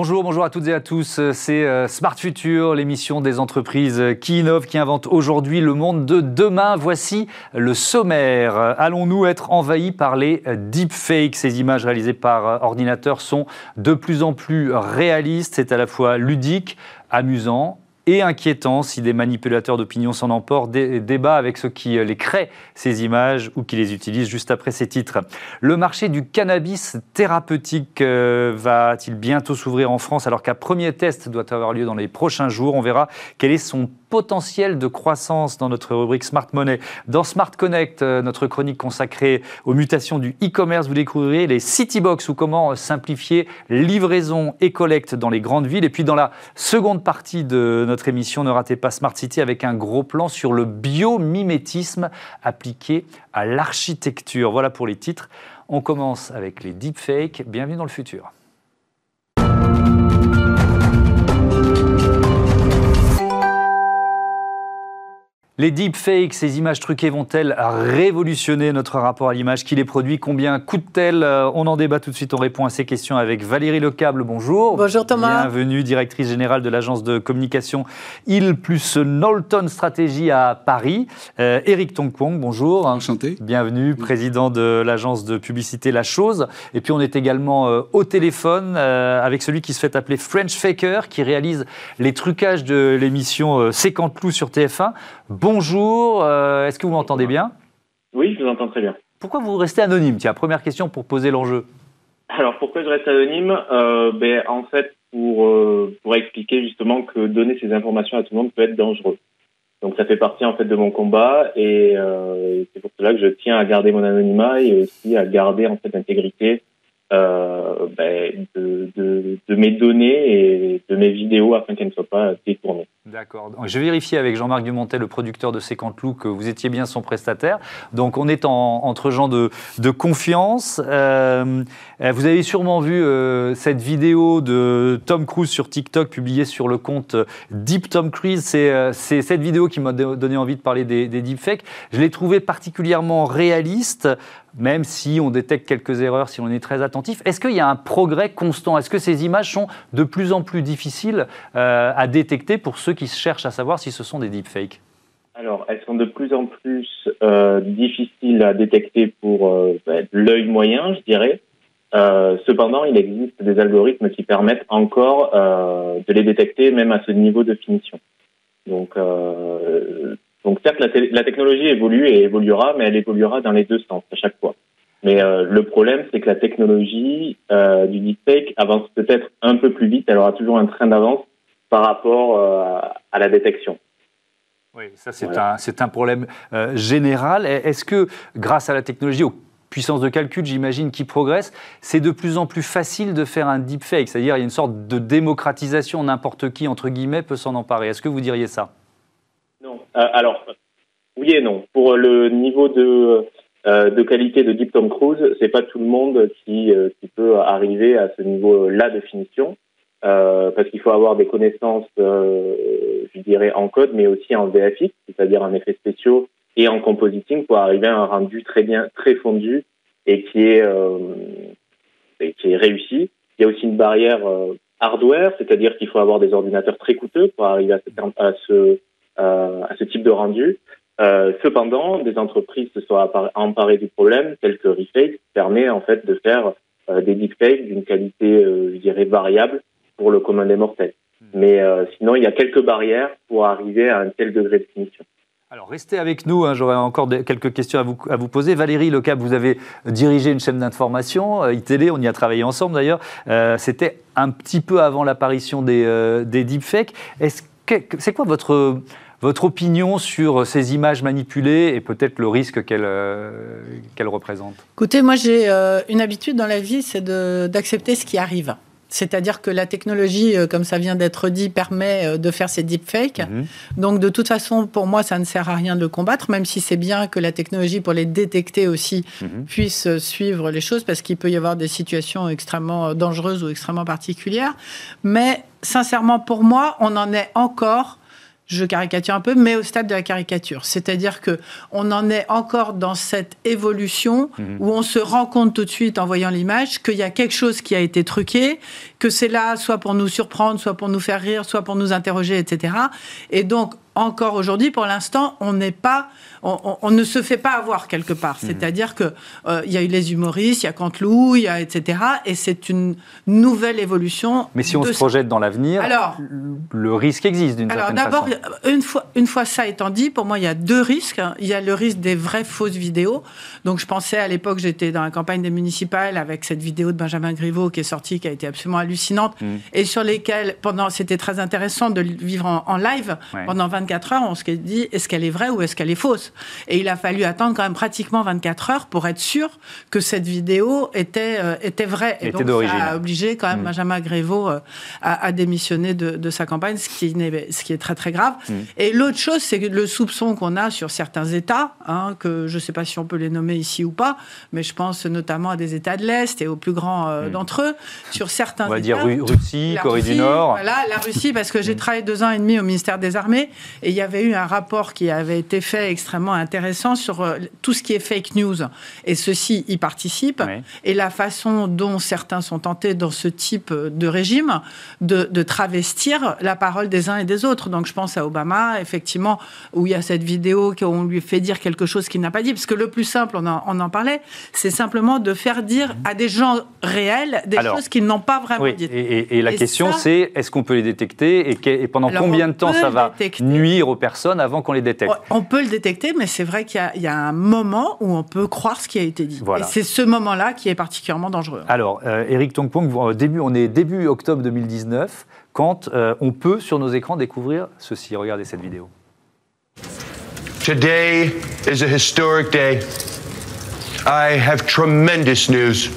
Bonjour à toutes et à tous, c'est Smart Future, l'émission des entreprises qui innovent, qui inventent aujourd'hui le monde de demain. Voici le sommaire. Allons-nous être envahis par les deepfakes? Ces images réalisées par ordinateur sont de plus en plus réalistes, c'est à la fois ludique, amusant et inquiétant si des manipulateurs d'opinion s'en emportent, des débats avec ceux qui les créent, ces images, ou qui les utilisent, juste après ces titres. Le marché du cannabis thérapeutique va-t-il bientôt s'ouvrir en France alors qu'un premier test doit avoir lieu dans les prochains jours? On verra quel est son potentiel de croissance dans notre rubrique Smart Money. Dans Smart Connect, notre chronique consacrée aux mutations du e-commerce, vous découvrirez les Citybox ou comment simplifier livraison et collecte dans les grandes villes. Et puis dans la seconde partie de notre émission, ne ratez pas Smart City avec un gros plan sur le biomimétisme appliqué à l'architecture. Voilà pour les titres. On commence avec les deepfakes. Bienvenue dans le futur. Les deepfakes, ces images truquées vont-elles révolutionner notre rapport à l'image? Qui les produit? Combien coûte-t-elle? On en débat tout de suite, on répond à ces questions avec Valérie Lecable, bonjour. Bonjour Thomas. Bienvenue, directrice générale de l'agence de communication Hill+Knowlton Stratégie à Paris. Eric Tong Cuong, bonjour. Enchanté. Bienvenue, président de l'agence de publicité La Chose. Et puis on est également au téléphone avec celui qui se fait appeler French Faker, qui réalise les trucages de l'émission C'est quand le loup sur TF1. Bonjour, est-ce que vous m'entendez bien? Oui, je vous entends très bien. Pourquoi vous restez anonyme? Tiens, première question pour poser l'enjeu. Alors, pourquoi je reste anonyme? En fait, pour expliquer justement que donner ces informations à tout le monde peut être dangereux. Donc, ça fait partie en fait de mon combat et c'est pour cela que je tiens à garder mon anonymat et aussi à garder en fait l'intégrité de mes données et de mes vidéos afin qu'elles ne soient pas détournées. D'accord. Je vérifiais avec Jean-Marc Dumontet, le producteur de C'est quand le loup, que vous étiez bien son prestataire. Donc on est entre gens de confiance. Vous avez sûrement vu cette vidéo de Tom Cruise sur TikTok publiée sur le compte Deep Tom Cruise. C'est cette vidéo qui m'a donné envie de parler des deepfakes. Je l'ai trouvée particulièrement réaliste, même si on détecte quelques erreurs, si on est très attentif. Est-ce qu'il y a un progrès constant? Est-ce que ces images sont de plus en plus difficiles à détecter pour ceux qui cherchent à savoir si ce sont des deepfakes? Alors, elles sont de plus en plus difficiles à détecter pour l'œil moyen, je dirais. Cependant, il existe des algorithmes qui permettent encore de les détecter, même à ce niveau de finition. Donc certes, la technologie évolue et évoluera, mais elle évoluera dans les deux sens à chaque fois. Mais le problème, c'est que la technologie du deepfake avance peut-être un peu plus vite. Elle aura toujours un train d'avance par rapport à la détection. Oui, ça c'est voilà. C'est un problème général. Est-ce que grâce à la technologie, aux puissances de calcul, j'imagine, qui progressent, c'est de plus en plus facile de faire un deepfake? C'est-à-dire il y a une sorte de démocratisation, n'importe qui, entre guillemets, peut s'en emparer. Est-ce que vous diriez ça? Non. Alors, oui et non. Pour le niveau de qualité de Deep Tom Cruise, c'est pas tout le monde qui peut arriver à ce niveau-là de finition, parce qu'il faut avoir des connaissances, je dirais, en code, mais aussi en VFX, c'est-à-dire en effets spéciaux et en compositing, pour arriver à un rendu très bien, très fondu et qui est réussi. Il y a aussi une barrière hardware, c'est-à-dire qu'il faut avoir des ordinateurs très coûteux pour arriver à ce type de rendu. Cependant, des entreprises se sont emparées du problème, telles que Refakes, qui permet en fait de faire des deepfakes d'une qualité, je dirais, variable pour le commun des mortels. Mais sinon, il y a quelques barrières pour arriver à un tel degré de finition. Alors, restez avec nous, hein, j'aurais encore quelques questions à vous poser. Valérie Lecable, vous avez dirigé une chaîne d'information, iTélé, on y a travaillé ensemble d'ailleurs. C'était un petit peu avant l'apparition des deepfakes. C'est quoi votre opinion sur ces images manipulées et peut-être le risque qu'elles représentent? Écoutez, moi j'ai une habitude dans la vie, c'est d'accepter ce qui arrive. C'est-à-dire que la technologie, comme ça vient d'être dit, permet de faire ces deepfakes. Donc de toute façon, pour moi, ça ne sert à rien de le combattre, même si c'est bien que la technologie, pour les détecter aussi, puisse suivre les choses, parce qu'il peut y avoir des situations extrêmement dangereuses ou extrêmement particulières. Mais sincèrement, pour moi, on en est encore... Je caricature un peu, mais au stade de la caricature. C'est-à-dire qu'on en est encore dans cette évolution où on se rend compte tout de suite, en voyant l'image, qu'il y a quelque chose qui a été truqué, que c'est là soit pour nous surprendre, soit pour nous faire rire, soit pour nous interroger, etc. Et donc, encore aujourd'hui, pour l'instant, on ne se fait pas avoir quelque part. C'est-à-dire que il y a eu les humoristes, il y a Canteloup, il y a etc. Et c'est une nouvelle évolution. Mais si on se projette dans l'avenir, alors, le risque existe d'une certaine façon. Alors d'abord, une fois ça étant dit, pour moi, il y a deux risques. Il y a le risque des vraies fausses vidéos. Donc je pensais à l'époque, j'étais dans la campagne des municipales avec cette vidéo de Benjamin Griveaux qui est sortie, qui a été absolument hallucinante et sur lesquelles, c'était très intéressant de vivre en live pendant 24 heures, on se dit, est-ce qu'elle est vraie ou est-ce qu'elle est fausse? Et il a fallu attendre quand même pratiquement 24 heures pour être sûr que cette vidéo était vraie. Et donc d'origine. Ça a obligé quand même Benjamin Griveaux à démissionner de sa campagne, ce qui est très très grave. Et l'autre chose, c'est le soupçon qu'on a sur certains États, que je ne sais pas si on peut les nommer ici ou pas, mais je pense notamment à des États de l'Est et aux plus grands d'entre eux, sur certains États... On va dire Russie, Corée du Nord... Voilà, la Russie, parce que j'ai travaillé 2 ans et demi au ministère des Armées, et il y avait eu un rapport qui avait été fait extrêmement intéressant sur tout ce qui est fake news. Et ceux-ci y participent. Oui. Et la façon dont certains sont tentés dans ce type de régime de travestir la parole des uns et des autres. Donc je pense à Obama, effectivement, où il y a cette vidéo où on lui fait dire quelque chose qu'il n'a pas dit. Parce que le plus simple, on en parlait, c'est simplement de faire dire à des gens réels choses qu'ils n'ont pas vraiment dites. Et la question, c'est est-ce qu'on peut les détecter et pendant combien de temps ça va nuire aux personnes avant qu'on les détecte. On peut le détecter, mais c'est vrai qu'il y a un moment où on peut croire ce qui a été dit. Voilà. Et c'est ce moment-là qui est particulièrement dangereux. Alors, Eric Tong Cuong, on est début octobre 2019, quand on peut, sur nos écrans, découvrir ceci. Regardez cette vidéo. Today is a historic day. I have tremendous news.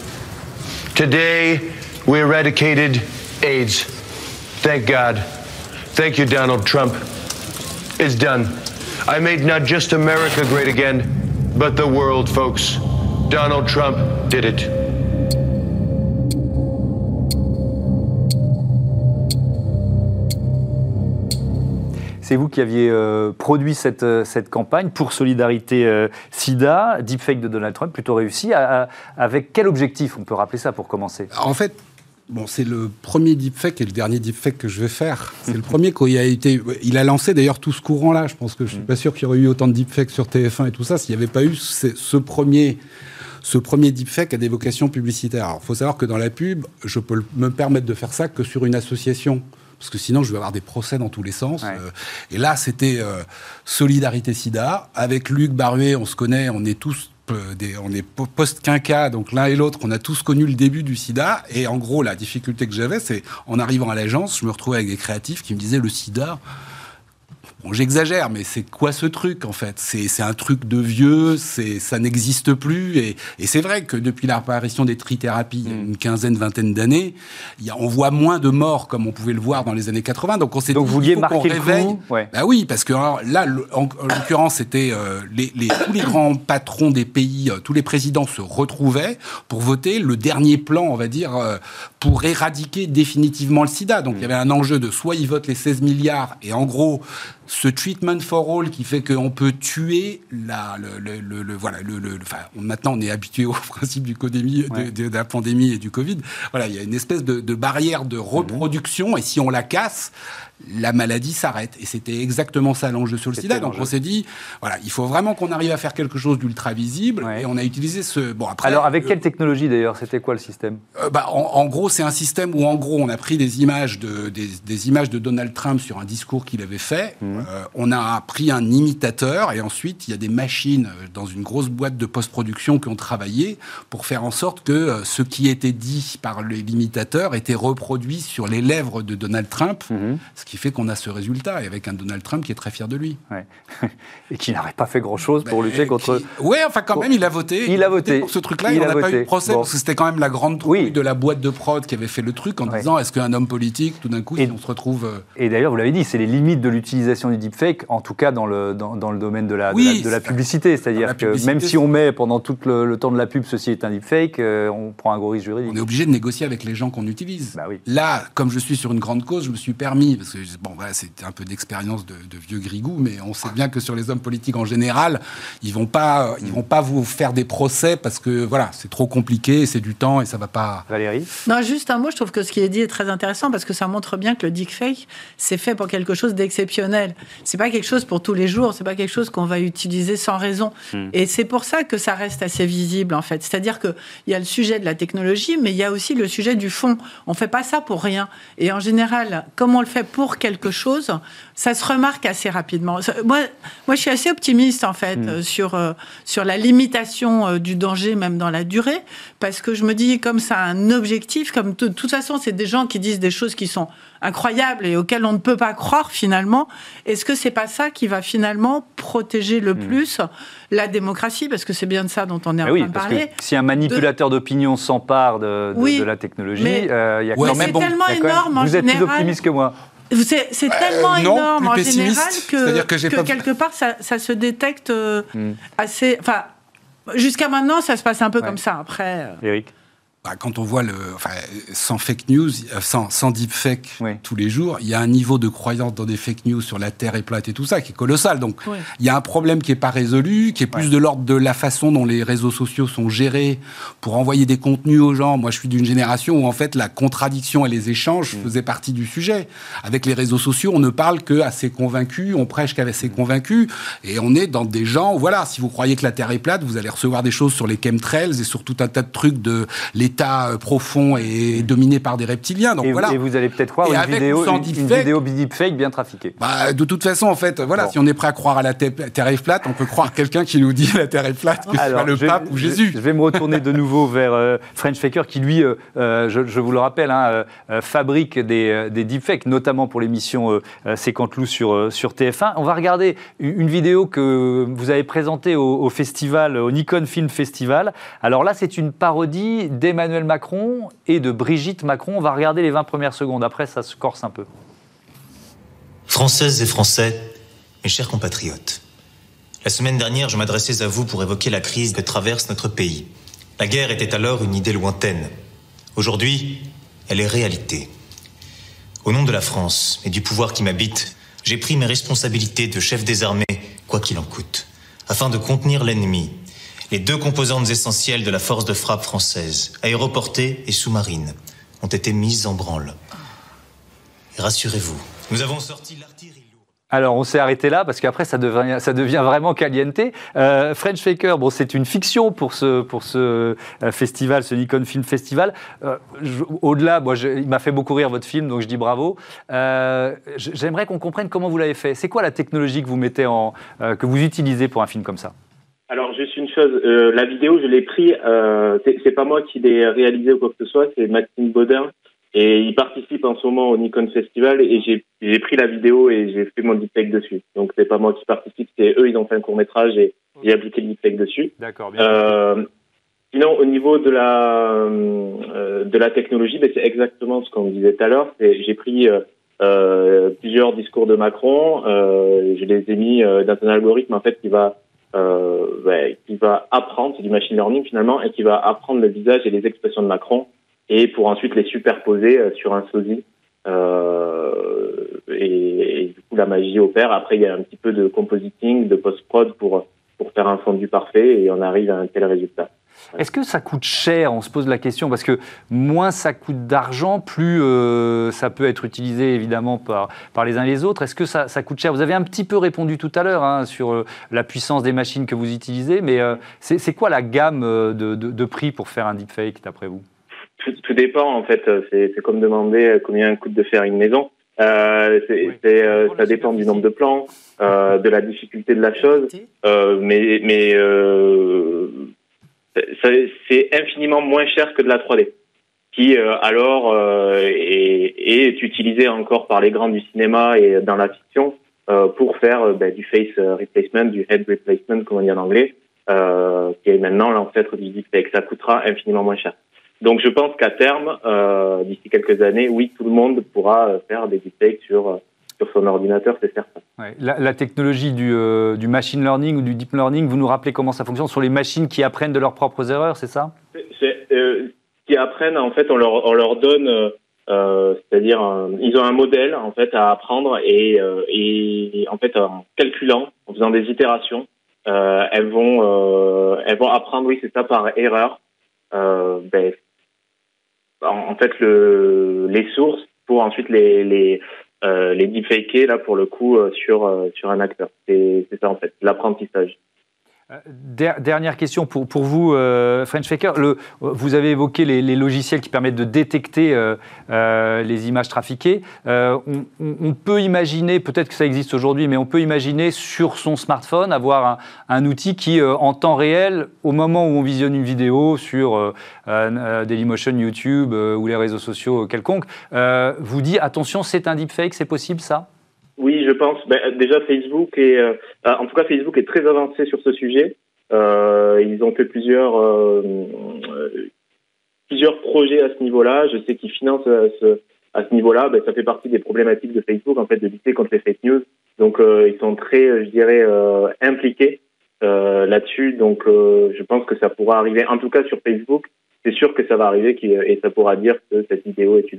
Today, we eradicated AIDS. Thank God. Thank you, Donald Trump. It's done. I made not just America great again, but the world, folks. Donald Trump did it. C'est vous qui aviez produit cette campagne pour Solidarité Sida, deepfake de Donald Trump, plutôt réussi. Avec quel objectif? On peut rappeler ça pour commencer. En fait, c'est le premier deepfake et le dernier deepfake que je vais faire. C'est le premier qu'il a été... Il a lancé d'ailleurs tout ce courant-là. Je pense que je ne suis pas sûr qu'il y aurait eu autant de deepfakes sur TF1 et tout ça s'il n'y avait pas eu ce premier deepfake à des vocations publicitaires. Alors, il faut savoir que dans la pub, je peux me permettre de faire ça que sur une association. Parce que sinon, je vais avoir des procès dans tous les sens. Ouais. Et là, c'était Solidarité Sida. Avec Luc Barruet, on se connaît, on est tous... on est post-quinca, donc l'un et l'autre, on a tous connu le début du sida. Et en gros, la difficulté que j'avais, c'est en arrivant à l'agence, je me retrouvais avec des créatifs qui me disaient le sida. Bon, j'exagère, mais c'est quoi ce truc, en fait? C'est un truc de vieux, ça n'existe plus. Et c'est vrai que depuis l'apparition des trithérapies, il y a une vingtaine d'années, on voit moins de morts, comme on pouvait le voir dans les années 80. Donc, on s'est dit, vous vouliez marquer le coup, ouais. Bah oui, parce que alors, là, en l'occurrence, c'était tous les grands patrons des pays, tous les présidents se retrouvaient pour voter le dernier plan, on va dire, pour éradiquer définitivement le sida. Donc, il y avait un enjeu de soit ils votent les 16 milliards, et en gros... Ce treatment for all qui fait qu'on peut tuer maintenant on est habitué au principe du de la pandémie et du Covid. Voilà, il y a une espèce de barrière de reproduction et si on la casse, la maladie s'arrête. Et c'était exactement ça l'enjeu sur le sida. Donc on s'est dit, voilà, il faut vraiment qu'on arrive à faire quelque chose d'ultra visible et on a utilisé ce... Bon, après, alors avec quelle technologie d'ailleurs? C'était quoi le système? En gros, c'est un système où en gros on a pris des images des images de Donald Trump sur un discours qu'il avait fait. On a pris un imitateur et ensuite il y a des machines dans une grosse boîte de post-production qui ont travaillé pour faire en sorte que ce qui était dit par l'imitateur était reproduit sur les lèvres de Donald Trump, ce qui fait qu'on a ce résultat et avec un Donald Trump qui est très fier de lui. Ouais. Et qui n'aurait pas fait grand-chose pour lutter contre... Oui, enfin quand même, il a voté. Il a voté pour ce truc-là, il n'a pas eu de procès, parce que c'était quand même la grande trouille de la boîte de prod qui avait fait le truc en disant est-ce qu'un homme politique, tout d'un coup, on se retrouve... Et d'ailleurs, vous l'avez dit, c'est les limites de l'utilisation du deepfake, en tout cas dans le domaine de la publicité. C'est-à-dire que même si on met pendant tout le temps de la pub, ceci est un deepfake, on prend un gros risque juridique. On est obligé de négocier avec les gens qu'on utilise. Là, comme je suis sur une grande cause, je me suis permis, parce que bon, voilà, c'est un peu d'expérience de vieux grigou, mais on sait bien que sur les hommes politiques en général, ils vont pas vous faire des procès parce que voilà, c'est trop compliqué, c'est du temps et ça va pas. Valérie ? Non, juste un mot, je trouve que ce qui est dit est très intéressant parce que ça montre bien que le deepfake, c'est fait pour quelque chose d'exceptionnel. C'est pas quelque chose pour tous les jours, c'est pas quelque chose qu'on va utiliser sans raison. Et c'est pour ça que ça reste assez visible en fait. C'est-à-dire que il y a le sujet de la technologie, mais il y a aussi le sujet du fond. On fait pas ça pour rien. Et en général, comme on le fait pour quelque chose, ça se remarque assez rapidement. Moi, je suis assez optimiste, en fait, sur la limitation du danger, même dans la durée, parce que je me dis, comme ça a un objectif, comme de toute façon, c'est des gens qui disent des choses qui sont incroyables et auxquelles on ne peut pas croire, finalement. Est-ce que c'est pas ça qui va, finalement, protéger le plus la démocratie, parce que c'est bien de ça dont on est en train de parler. Que si un manipulateur d'opinion s'empare de la technologie, il y a quand même... Vous êtes plus optimiste que moi. C'est tellement énorme en général que quelque part, ça se détecte assez... Enfin, jusqu'à maintenant, ça se passe un peu comme ça. Après... Eric ? Bah, quand on voit sans fake news, sans deepfake tous les jours, il y a un niveau de croyance dans des fake news sur la Terre est plate et tout ça qui est colossal. Donc, il y a un problème qui n'est pas résolu, qui est plus de l'ordre de la façon dont les réseaux sociaux sont gérés pour envoyer des contenus aux gens. Moi, je suis d'une génération où, en fait, la contradiction et les échanges faisaient partie du sujet. Avec les réseaux sociaux, on ne parle qu'à ses convaincus, on prêche qu'à ses convaincus, et on est dans des gens où, voilà, si vous croyez que la Terre est plate, vous allez recevoir des choses sur les chemtrails et sur tout un tas de trucs de... État profond et dominé par des reptiliens. Donc, voilà. Et vous allez peut-être croire une vidéo deepfake bien trafiquée. Bah, de toute façon, en fait, voilà, si on est prêt à croire à la Terre est plate, on peut croire quelqu'un qui nous dit la Terre est plate, que ce soit le pape ou Jésus. Je vais me retourner de nouveau vers French Faker, qui lui, je vous le rappelle, fabrique des deepfakes, notamment pour l'émission Sécantelou sur TF1. On va regarder une vidéo que vous avez présentée au festival, au Nikon Film Festival. Alors là, c'est une parodie d'Emmanuel Macron et de Brigitte Macron. On va regarder les 20 premières secondes. Après, ça se corse un peu. Françaises et Français, mes chers compatriotes, la semaine dernière, je m'adressais à vous pour évoquer la crise que traverse notre pays. La guerre était alors une idée lointaine. Aujourd'hui, elle est réalité. Au nom de la France et du pouvoir qui m'habite, j'ai pris mes responsabilités de chef des armées, quoi qu'il en coûte, afin de contenir l'ennemi. Les deux composantes essentielles de la force de frappe française, aéroportée et sous-marine, ont été mises en branle. Et rassurez-vous, nous avons sorti l'artillerie lourde. Alors, on s'est arrêté là, parce qu'après, ça devient vraiment caliente. French Faker, bon, c'est une fiction pour ce festival, ce Nikon Film Festival. Au-delà, moi, il m'a fait beaucoup rire, votre film, donc je dis bravo. J'aimerais qu'on comprenne comment vous l'avez fait. C'est quoi la technologie que vous mettez que vous utilisez pour un film comme ça ? Alors, juste une chose, la vidéo, je l'ai prise, c'est pas moi qui l'ai réalisée ou quoi que ce soit, c'est Maxime Baudin, et il participe en ce moment au Nikon Festival, et j'ai pris la vidéo et j'ai fait mon deepfake dessus. Donc, c'est pas moi qui participe, c'est eux, ils ont fait un court-métrage et j'ai appliqué le deepfake dessus. D'accord, bien. Sinon, au niveau de la technologie, ben, c'est exactement ce qu'on disait tout à l'heure, j'ai pris plusieurs discours de Macron, je les ai mis dans un algorithme, en fait, qui va apprendre, c'est du machine learning finalement, et qui va apprendre le visage et les expressions de Macron, et pour ensuite les superposer sur un sosie. Et du coup, la magie opère. Après, il y a un petit peu de compositing, de post-prod pour faire un fondu parfait, et on arrive à un tel résultat. Est-ce que ça coûte cher? On se pose la question, parce que moins ça coûte d'argent, plus ça peut être utilisé évidemment par les uns et les autres. Est-ce que ça coûte cher? Vous avez un petit peu répondu tout à l'heure sur la puissance des machines que vous utilisez, mais c'est quoi la gamme de prix pour faire un deepfake, d'après vous? Tout dépend, en fait. C'est comme demander combien coûte de faire une maison. Ça dépend du nombre de plans, de la difficulté de la chose, c'est infiniment moins cher que de la 3D, qui est utilisée encore par les grands du cinéma et dans la fiction pour faire du face replacement, du head replacement, comme on dit en anglais, qui est maintenant l'ancêtre du deepfake. Ça coûtera infiniment moins cher. Donc je pense qu'à terme, d'ici quelques années, oui, tout le monde pourra faire des deepfakes sur son ordinateur, c'est certain. Ouais. La technologie du machine learning ou du deep learning, vous nous rappelez comment ça fonctionne sur les machines qui apprennent de leurs propres erreurs, c'est ça ? Qui apprennent, en fait, on leur donne C'est-à-dire, ils ont un modèle en fait à apprendre et en fait en calculant, en faisant des itérations, elles vont apprendre, oui c'est ça, par erreur. En fait les sources pour ensuite les deepfaker là pour le coup sur un acteur. C'est ça en fait, l'apprentissage. Dernière question pour vous, French Faker. Vous avez évoqué les logiciels qui permettent de détecter les images trafiquées. On peut imaginer, peut-être que ça existe aujourd'hui, mais on peut imaginer sur son smartphone avoir un outil qui, en temps réel, au moment où on visionne une vidéo sur Dailymotion, YouTube ou les réseaux sociaux quelconques, vous dit « Attention, c'est un deepfake, c'est possible ça ?» Oui, je pense. Déjà, Facebook Facebook est très avancé sur ce sujet. Ils ont fait plusieurs projets à ce niveau-là. Je sais qu'ils financent à ce niveau-là. Ça fait partie des problématiques de Facebook, en fait, de lutter contre les fake news. Donc, ils sont très, je dirais, impliqués là-dessus. Donc, je pense que ça pourra arriver. En tout cas, sur Facebook, c'est sûr que ça va arriver et ça pourra dire que cette vidéo est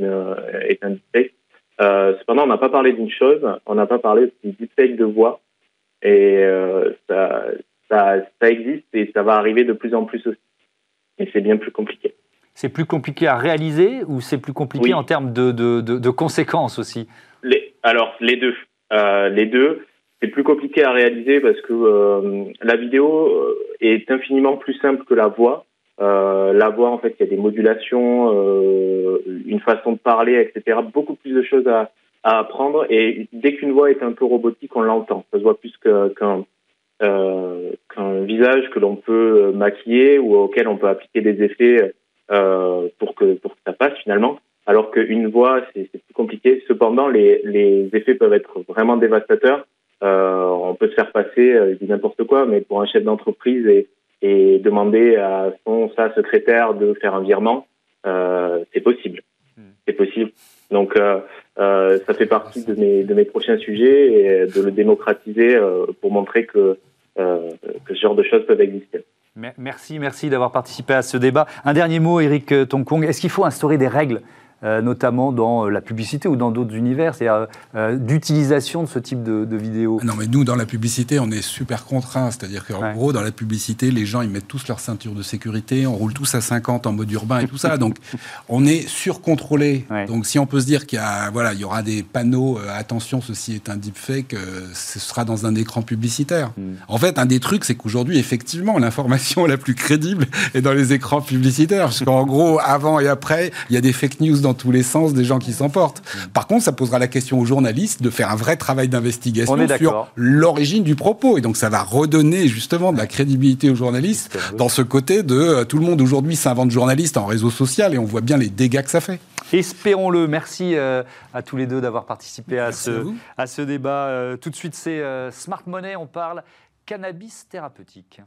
un deepfake. Cependant, on n'a pas parlé d'une chose, on n'a pas parlé du deepfake de voix, et ça existe et ça va arriver de plus en plus aussi. Mais c'est bien plus compliqué. C'est plus compliqué à réaliser ou c'est plus compliqué en termes de conséquences aussi ? Les deux. C'est plus compliqué à réaliser parce que la vidéo est infiniment plus simple que la voix. La voix, en fait, il y a des modulations, une façon de parler, etc. Beaucoup plus de choses à apprendre. Et dès qu'une voix est un peu robotique, on l'entend. Ça se voit plus qu'un visage que l'on peut maquiller ou auquel on peut appliquer des effets pour que ça passe finalement. Alors qu'une voix, c'est plus compliqué. Cependant, les effets peuvent être vraiment dévastateurs. On peut se faire passer n'importe quoi, mais pour un chef d'entreprise et demander à sa secrétaire de faire un virement, c'est possible. C'est possible. Donc, ça fait partie de mes prochains sujets et de le démocratiser pour montrer que ce genre de choses peuvent exister. Merci d'avoir participé à ce débat. Un dernier mot, Eric Tong Cuong. Est-ce qu'il faut instaurer des règles, notamment dans la publicité ou dans d'autres univers, c'est-à-dire d'utilisation de ce type de vidéos? Non, mais nous, dans la publicité, on est super contraints. C'est-à-dire qu'en gros, dans la publicité, les gens, ils mettent tous leur ceinture de sécurité, on roule tous à 50 en mode urbain et tout ça. Donc, on est surcontrôlé. Ouais. Donc, si on peut se dire qu'il y aura des panneaux « Attention, ceci est un deepfake », ce sera dans un écran publicitaire. En fait, un des trucs, c'est qu'aujourd'hui, effectivement, l'information la plus crédible est dans les écrans publicitaires. Parce qu'en gros, avant et après, il y a des fake news dans tous les sens des gens qui s'emportent. Par contre, ça posera la question aux journalistes de faire un vrai travail d'investigation sur l'origine du propos. Et donc, ça va redonner justement de la crédibilité aux journalistes dans ce côté de tout le monde aujourd'hui s'invente journaliste en réseau social et on voit bien les dégâts que ça fait. Espérons-le. Merci à tous les deux d'avoir participé à ce débat. Tout de suite, c'est Smart Money. On parle cannabis thérapeutique.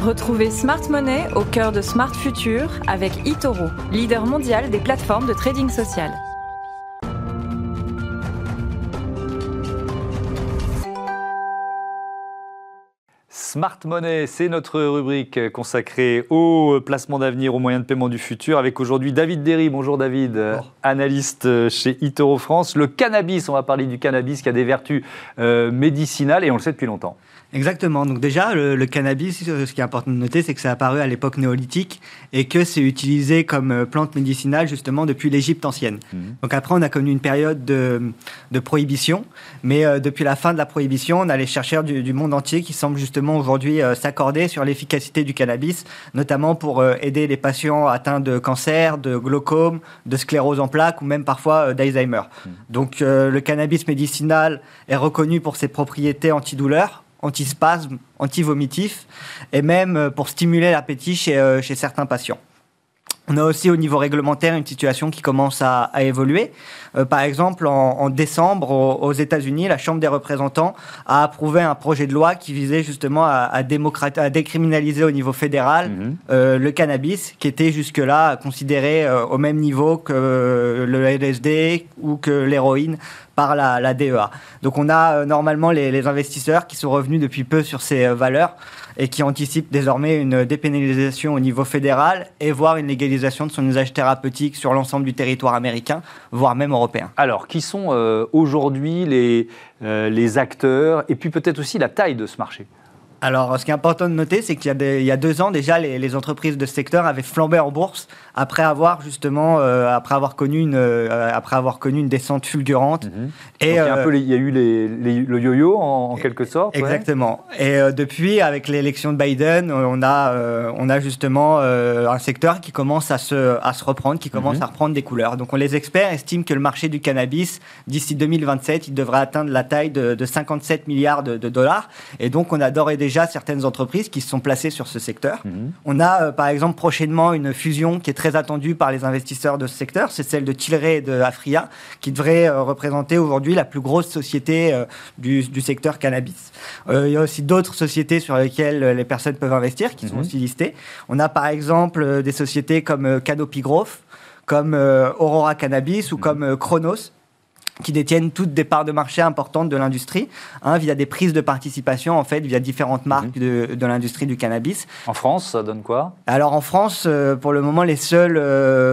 Retrouvez Smart Money au cœur de Smart Future avec eToro, leader mondial des plateformes de trading social. Smart Money, c'est notre rubrique consacrée au placement d'avenir, aux moyens de paiement du futur. Avec aujourd'hui David Derry. Bonjour David, analyste chez eToro France. Le cannabis, on va parler du cannabis qui a des vertus médicinales et on le sait depuis longtemps. Exactement. Donc déjà, le cannabis, ce qui est important de noter, c'est que ça a apparu à l'époque néolithique et que c'est utilisé comme plante médicinale justement depuis l'Égypte ancienne. Donc après, on a connu une période de prohibition, mais depuis la fin de la prohibition, on a les chercheurs du monde entier qui semblent justement aujourd'hui s'accorder sur l'efficacité du cannabis, notamment pour aider les patients atteints de cancer, de glaucome, de sclérose en plaques ou même parfois d'Alzheimer. Donc le cannabis médicinal est reconnu pour ses propriétés antidouleurs, antispasme, antivomitif et même pour stimuler l'appétit chez certains patients. On a aussi au niveau réglementaire une situation qui commence à évoluer. Par exemple, en décembre, aux États-Unis, la Chambre des représentants a approuvé un projet de loi qui visait justement à décriminaliser au niveau fédéral le cannabis, qui était jusque-là considéré au même niveau que le LSD ou que l'héroïne par la DEA. Donc on a normalement les investisseurs qui sont revenus depuis peu sur ces valeurs et qui anticipent désormais une dépénalisation au niveau fédéral et voire une légalisation l'utilisation de son usage thérapeutique sur l'ensemble du territoire américain, voire même européen. Alors, qui sont aujourd'hui les acteurs et puis peut-être aussi la taille de ce marché ? Alors, ce qui est important de noter, c'est qu'il y a 2 ans, déjà, les entreprises de ce secteur avaient flambé en bourse après avoir, justement, après avoir connu une descente fulgurante. Et il y a eu le yo-yo, en quelque sorte. Exactement. Ouais. Et depuis, avec l'élection de Biden, on a justement un secteur qui commence à se reprendre, qui commence à reprendre des couleurs. Donc, les experts estiment que le marché du cannabis, d'ici 2027, il devrait atteindre la taille de 57 milliards de dollars. Et donc, on a d'ores et déjà certaines entreprises qui se sont placées sur ce secteur. On a, par exemple, prochainement une fusion qui est très attendue par les investisseurs de ce secteur. C'est celle de Tilray et de Aphria, qui devrait représenter aujourd'hui la plus grosse société du secteur cannabis. Il y a aussi d'autres sociétés sur lesquelles les personnes peuvent investir, qui sont aussi listées. On a, par exemple, des sociétés comme Canopy Growth, comme Aurora Cannabis ou comme Chronos, qui détiennent toutes des parts de marché importantes de l'industrie, via des prises de participation, en fait, via différentes marques de l'industrie du cannabis. En France, ça donne quoi ? Alors, en France, pour le moment, les seules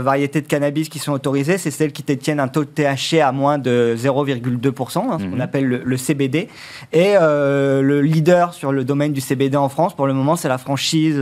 variétés de cannabis qui sont autorisées, c'est celles qui détiennent un taux de THC à moins de 0,2%, ce qu'on appelle le CBD. Et le leader sur le domaine du CBD en France, pour le moment, c'est la franchise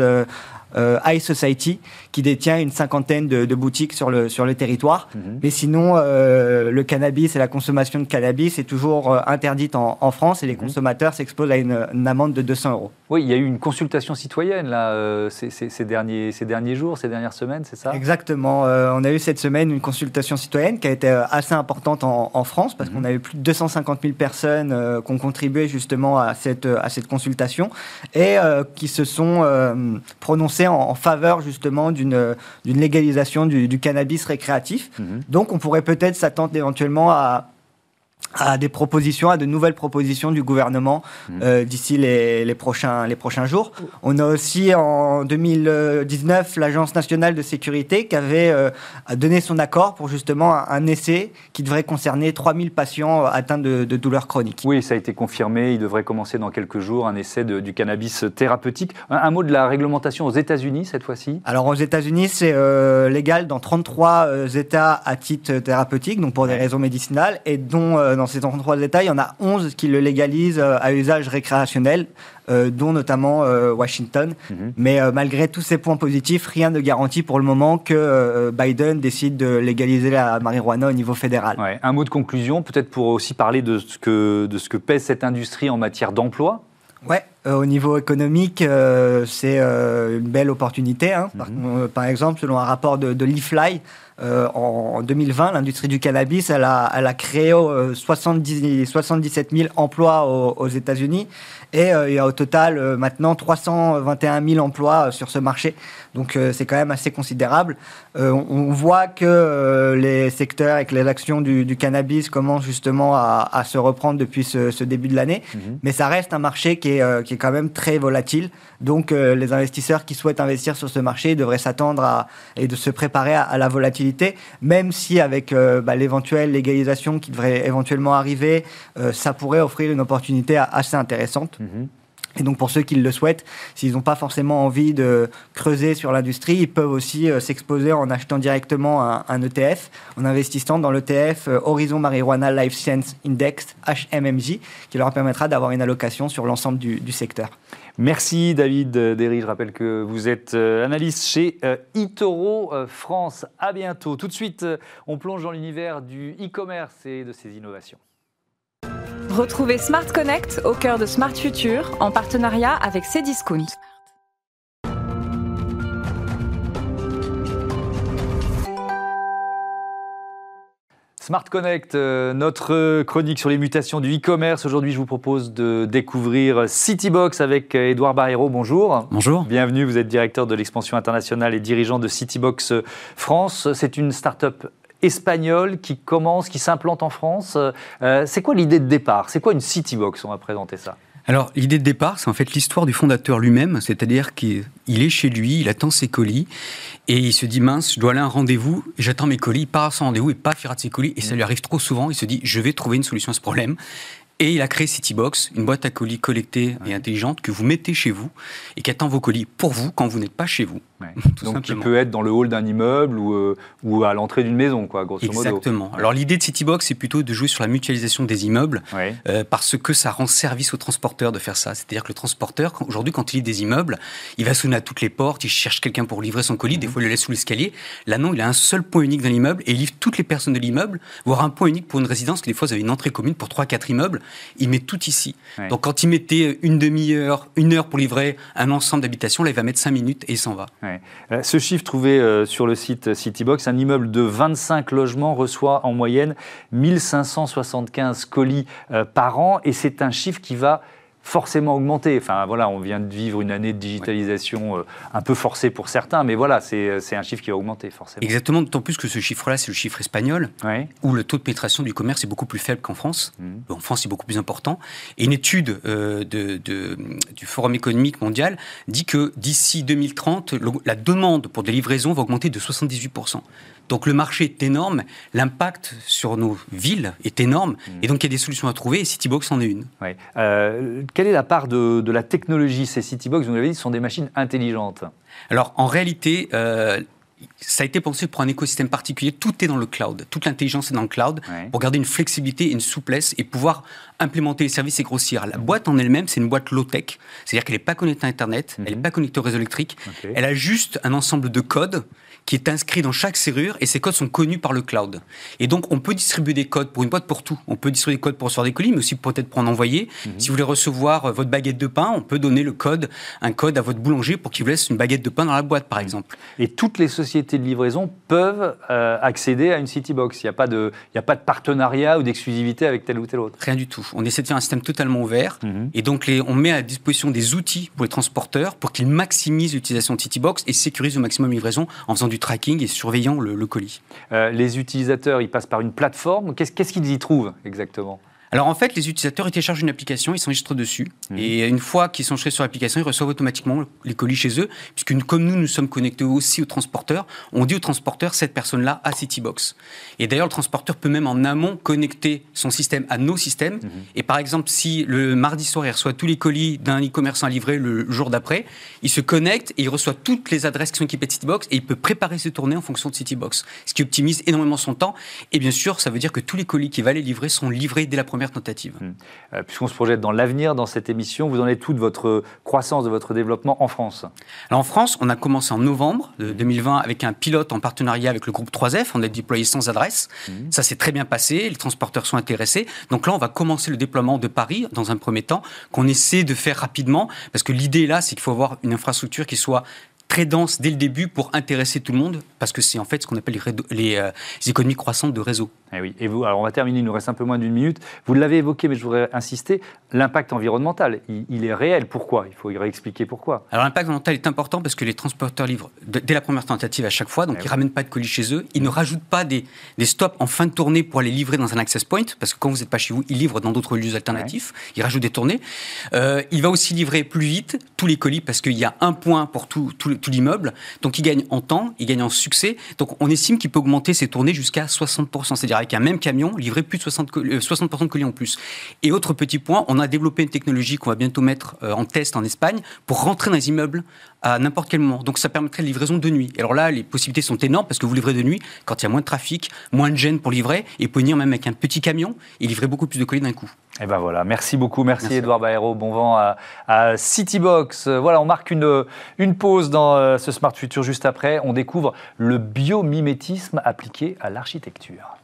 High Society, qui détient une cinquantaine de boutiques sur le territoire. Mais sinon, le cannabis et la consommation de cannabis est toujours interdite en France, et les consommateurs s'exposent à une amende de 200 €. Oui, il y a eu une consultation citoyenne là, ces derniers jours, ces dernières semaines, c'est ça ? Exactement. On a eu cette semaine une consultation citoyenne qui a été assez importante en France, parce qu'on a eu plus de 250 000 personnes qui ont contribué justement à cette consultation et qui se sont prononcées en faveur justement d'une légalisation du cannabis récréatif. Donc on pourrait peut-être s'attendre éventuellement à des propositions, à de nouvelles propositions du gouvernement d'ici les prochains jours. On a aussi en 2019 l'Agence nationale de sécurité qui avait donné son accord pour justement un essai qui devrait concerner 3000 patients atteints de douleurs chroniques. Oui, ça a été confirmé, il devrait commencer dans quelques jours un essai du cannabis thérapeutique. Un mot de la réglementation aux États-Unis cette fois-ci ? Alors aux États-Unis, c'est légal dans 33 États à titre thérapeutique, donc pour des raisons médicinales, et dont dans ces 33 États, il y en a 11 qui le légalisent à usage récréationnel, dont notamment Washington. Mais malgré tous ces points positifs, rien ne garantit pour le moment que Biden décide de légaliser la marijuana au niveau fédéral. Ouais. Un mot de conclusion, peut-être pour aussi parler de ce que pèse cette industrie en matière d'emploi. Oui, au niveau économique, c'est une belle opportunité. Par exemple, selon un rapport de l'IFLY, en 2020, l'industrie du cannabis, elle a créé 77 000 emplois aux États-Unis, et il y a au total maintenant 321 000 emplois sur ce marché. Donc c'est quand même assez considérable. On voit que les secteurs et que les actions du cannabis commencent justement à se reprendre depuis ce début de l'année. Mais ça reste un marché qui est quand même très volatile. Donc les investisseurs qui souhaitent investir sur ce marché devraient s'attendre et de se préparer à la volatilité, même si avec l'éventuelle légalisation qui devrait éventuellement arriver, ça pourrait offrir une opportunité assez intéressante. Et donc pour ceux qui le souhaitent, s'ils n'ont pas forcément envie de creuser sur l'industrie, ils peuvent aussi s'exposer en achetant directement un ETF, en investissant dans l'ETF Horizon Marijuana Life Science Index, HMMJ, qui leur permettra d'avoir une allocation sur l'ensemble du secteur. Merci David Derry, je rappelle que vous êtes analyste chez eToro France. À bientôt. Tout de suite, on plonge dans l'univers du e-commerce et de ses innovations. Retrouvez Smart Connect au cœur de Smart Future en partenariat avec Cdiscount. Smart Connect, notre chronique sur les mutations du e-commerce. Aujourd'hui, je vous propose de découvrir Citybox avec Edouard Barrero. Bonjour. Bonjour. Bienvenue, vous êtes directeur de l'expansion internationale et dirigeant de Citybox France. C'est une start-up espagnole qui s'implante en France. C'est quoi l'idée de départ ? C'est quoi une Citybox ? On va présenter ça. Alors, l'idée de départ, c'est en fait l'histoire du fondateur lui-même, c'est-à-dire qu'il est chez lui, il attend ses colis, et il se dit, mince, je dois aller à un rendez-vous, j'attends mes colis, il part à son rendez-vous, et paf, il rate ses colis, et ça lui arrive trop souvent, il se dit, je vais trouver une solution à ce problème. Et il a créé Citybox, une boîte à colis collectée et intelligente que vous mettez chez vous et qui attend vos colis pour vous quand vous n'êtes pas chez vous. Ouais. Donc qui peut être dans le hall d'un immeuble ou à l'entrée d'une maison, quoi, grosso modo. Exactement. Alors l'idée de Citybox, c'est plutôt de jouer sur la mutualisation des immeubles parce que ça rend service aux transporteurs de faire ça. C'est-à-dire que le transporteur, aujourd'hui, quand il lit des immeubles, il va sonner à toutes les portes, il cherche quelqu'un pour livrer son colis, des fois il le laisse sous l'escalier. Là non, il a un seul point unique dans l'immeuble et il livre toutes les personnes de l'immeuble, voire un point unique pour une résidence, que des fois vous avez une entrée commune pour 3-4 immeubles. Il met tout ici. Ouais. Donc quand il mettait une demi-heure, une heure pour livrer un ensemble d'habitations, là il va mettre 5 minutes et il s'en va. Ouais. Ce chiffre trouvé sur le site Citybox, un immeuble de 25 logements reçoit en moyenne 1575 colis par an et c'est un chiffre qui va forcément augmenter. Enfin voilà, on vient de vivre une année de digitalisation un peu forcée pour certains, mais voilà, c'est un chiffre qui va augmenter forcément. Exactement, d'autant plus que ce chiffre-là, c'est le chiffre espagnol, où le taux de pénétration du commerce est beaucoup plus faible qu'en France. En France, c'est beaucoup plus important. Et une étude du Forum économique mondial dit que d'ici 2030, la demande pour des livraisons va augmenter de 78%. Donc le marché est énorme, l'impact sur nos villes est énorme, et donc il y a des solutions à trouver, et Citybox en est une. Ouais. Quelle est la part de la technologie? Ces Citybox, vous l'avez dit, ce sont des machines intelligentes. Alors en réalité, ça a été pensé pour un écosystème particulier, tout est dans le cloud, toute l'intelligence est dans le cloud, pour garder une flexibilité et une souplesse et pouvoir implémenter les services et grossir. La boîte en elle-même, c'est une boîte low-tech, c'est-à-dire qu'elle n'est pas connectée à Internet, elle n'est pas connectée au réseau électrique, elle a juste un ensemble de codes qui est inscrit dans chaque serrure, et ces codes sont connus par le cloud. Et donc, on peut distribuer des codes pour une boîte pour tout. On peut distribuer des codes pour recevoir des colis, mais aussi peut-être pour en envoyer. Si vous voulez recevoir votre baguette de pain, on peut donner un code à votre boulanger pour qu'il vous laisse une baguette de pain dans la boîte, par exemple. Et toutes les sociétés de livraison peuvent accéder à une Citybox. Il n'y a pas de partenariat ou d'exclusivité avec tel ou tel autre. Rien du tout. On essaie de faire un système totalement ouvert, et donc on met à disposition des outils pour les transporteurs pour qu'ils maximisent l'utilisation de Citybox et sécurisent au maximum la livraison en faisant du tracking et surveillant le colis. Les utilisateurs, ils passent par une plateforme. Qu'est-ce qu'ils y trouvent exactement ? Alors en fait, les utilisateurs, ils téléchargent une application, ils s'enregistrent dessus. Et une fois qu'ils sont enregistrés sur l'application, ils reçoivent automatiquement les colis chez eux. Puisque comme nous sommes connectés aussi aux transporteurs, on dit au transporteur, cette personne-là a Citybox. Et d'ailleurs, le transporteur peut même en amont connecter son système à nos systèmes. Et par exemple, si le mardi soir, il reçoit tous les colis d'un e-commerçant à livrer le jour d'après, il se connecte et il reçoit toutes les adresses qui sont équipées de Citybox et il peut préparer ses tournées en fonction de Citybox. Ce qui optimise énormément son temps. Et bien sûr, ça veut dire que tous les colis qu'il va aller livrer seront livrés dès la première tentative. Puisqu'on se projette dans l'avenir, dans cette émission, vous en êtes où de votre croissance, de votre développement en France? Alors en France, on a commencé en novembre 2020 avec un pilote en partenariat avec le groupe 3F. On a déployé 100 adresses. Ça s'est très bien passé. Les transporteurs sont intéressés. Donc là, on va commencer le déploiement de Paris dans un premier temps, qu'on essaie de faire rapidement. Parce que l'idée là, c'est qu'il faut avoir une infrastructure qui soit très dense dès le début pour intéresser tout le monde, parce que c'est en fait ce qu'on appelle les économies croissantes de réseau. Et oui. Et vous, alors on va terminer, il nous reste un peu moins d'une minute. Vous l'avez évoqué, mais je voudrais insister, l'impact environnemental, il est réel. Pourquoi? Il faut expliquer pourquoi. Alors l'impact environnemental est important parce que les transporteurs livrent dès la première tentative à chaque fois, donc ils ne ramènent pas de colis chez eux, ils ne rajoutent pas des stops en fin de tournée pour aller livrer dans un access point, parce que quand vous n'êtes pas chez vous, ils livrent dans d'autres lieux alternatifs, ils rajoutent des tournées. Il va aussi livrer plus vite tous les colis, parce qu'il y a un point pour tout l'immeuble, donc il gagne en temps, il gagne en succès, donc on estime qu'il peut augmenter ses tournées jusqu'à 60%, c'est-à-dire avec un même camion, livrer plus de 60% de colis en plus. Et autre petit point, on a développé une technologie qu'on va bientôt mettre en test en Espagne pour rentrer dans les immeubles à n'importe quel moment, donc ça permettrait la livraison de nuit. Et alors là, les possibilités sont énormes, parce que vous livrez de nuit quand il y a moins de trafic, moins de gêne pour livrer, et vous pouvez venir même avec un petit camion et livrer beaucoup plus de colis d'un coup. Et ben voilà, merci beaucoup, merci Edouard Barrero, bon vent à Citybox. Voilà, on marque une pause dans ce Smart Future. Juste après, on découvre le biomimétisme appliqué à l'architecture.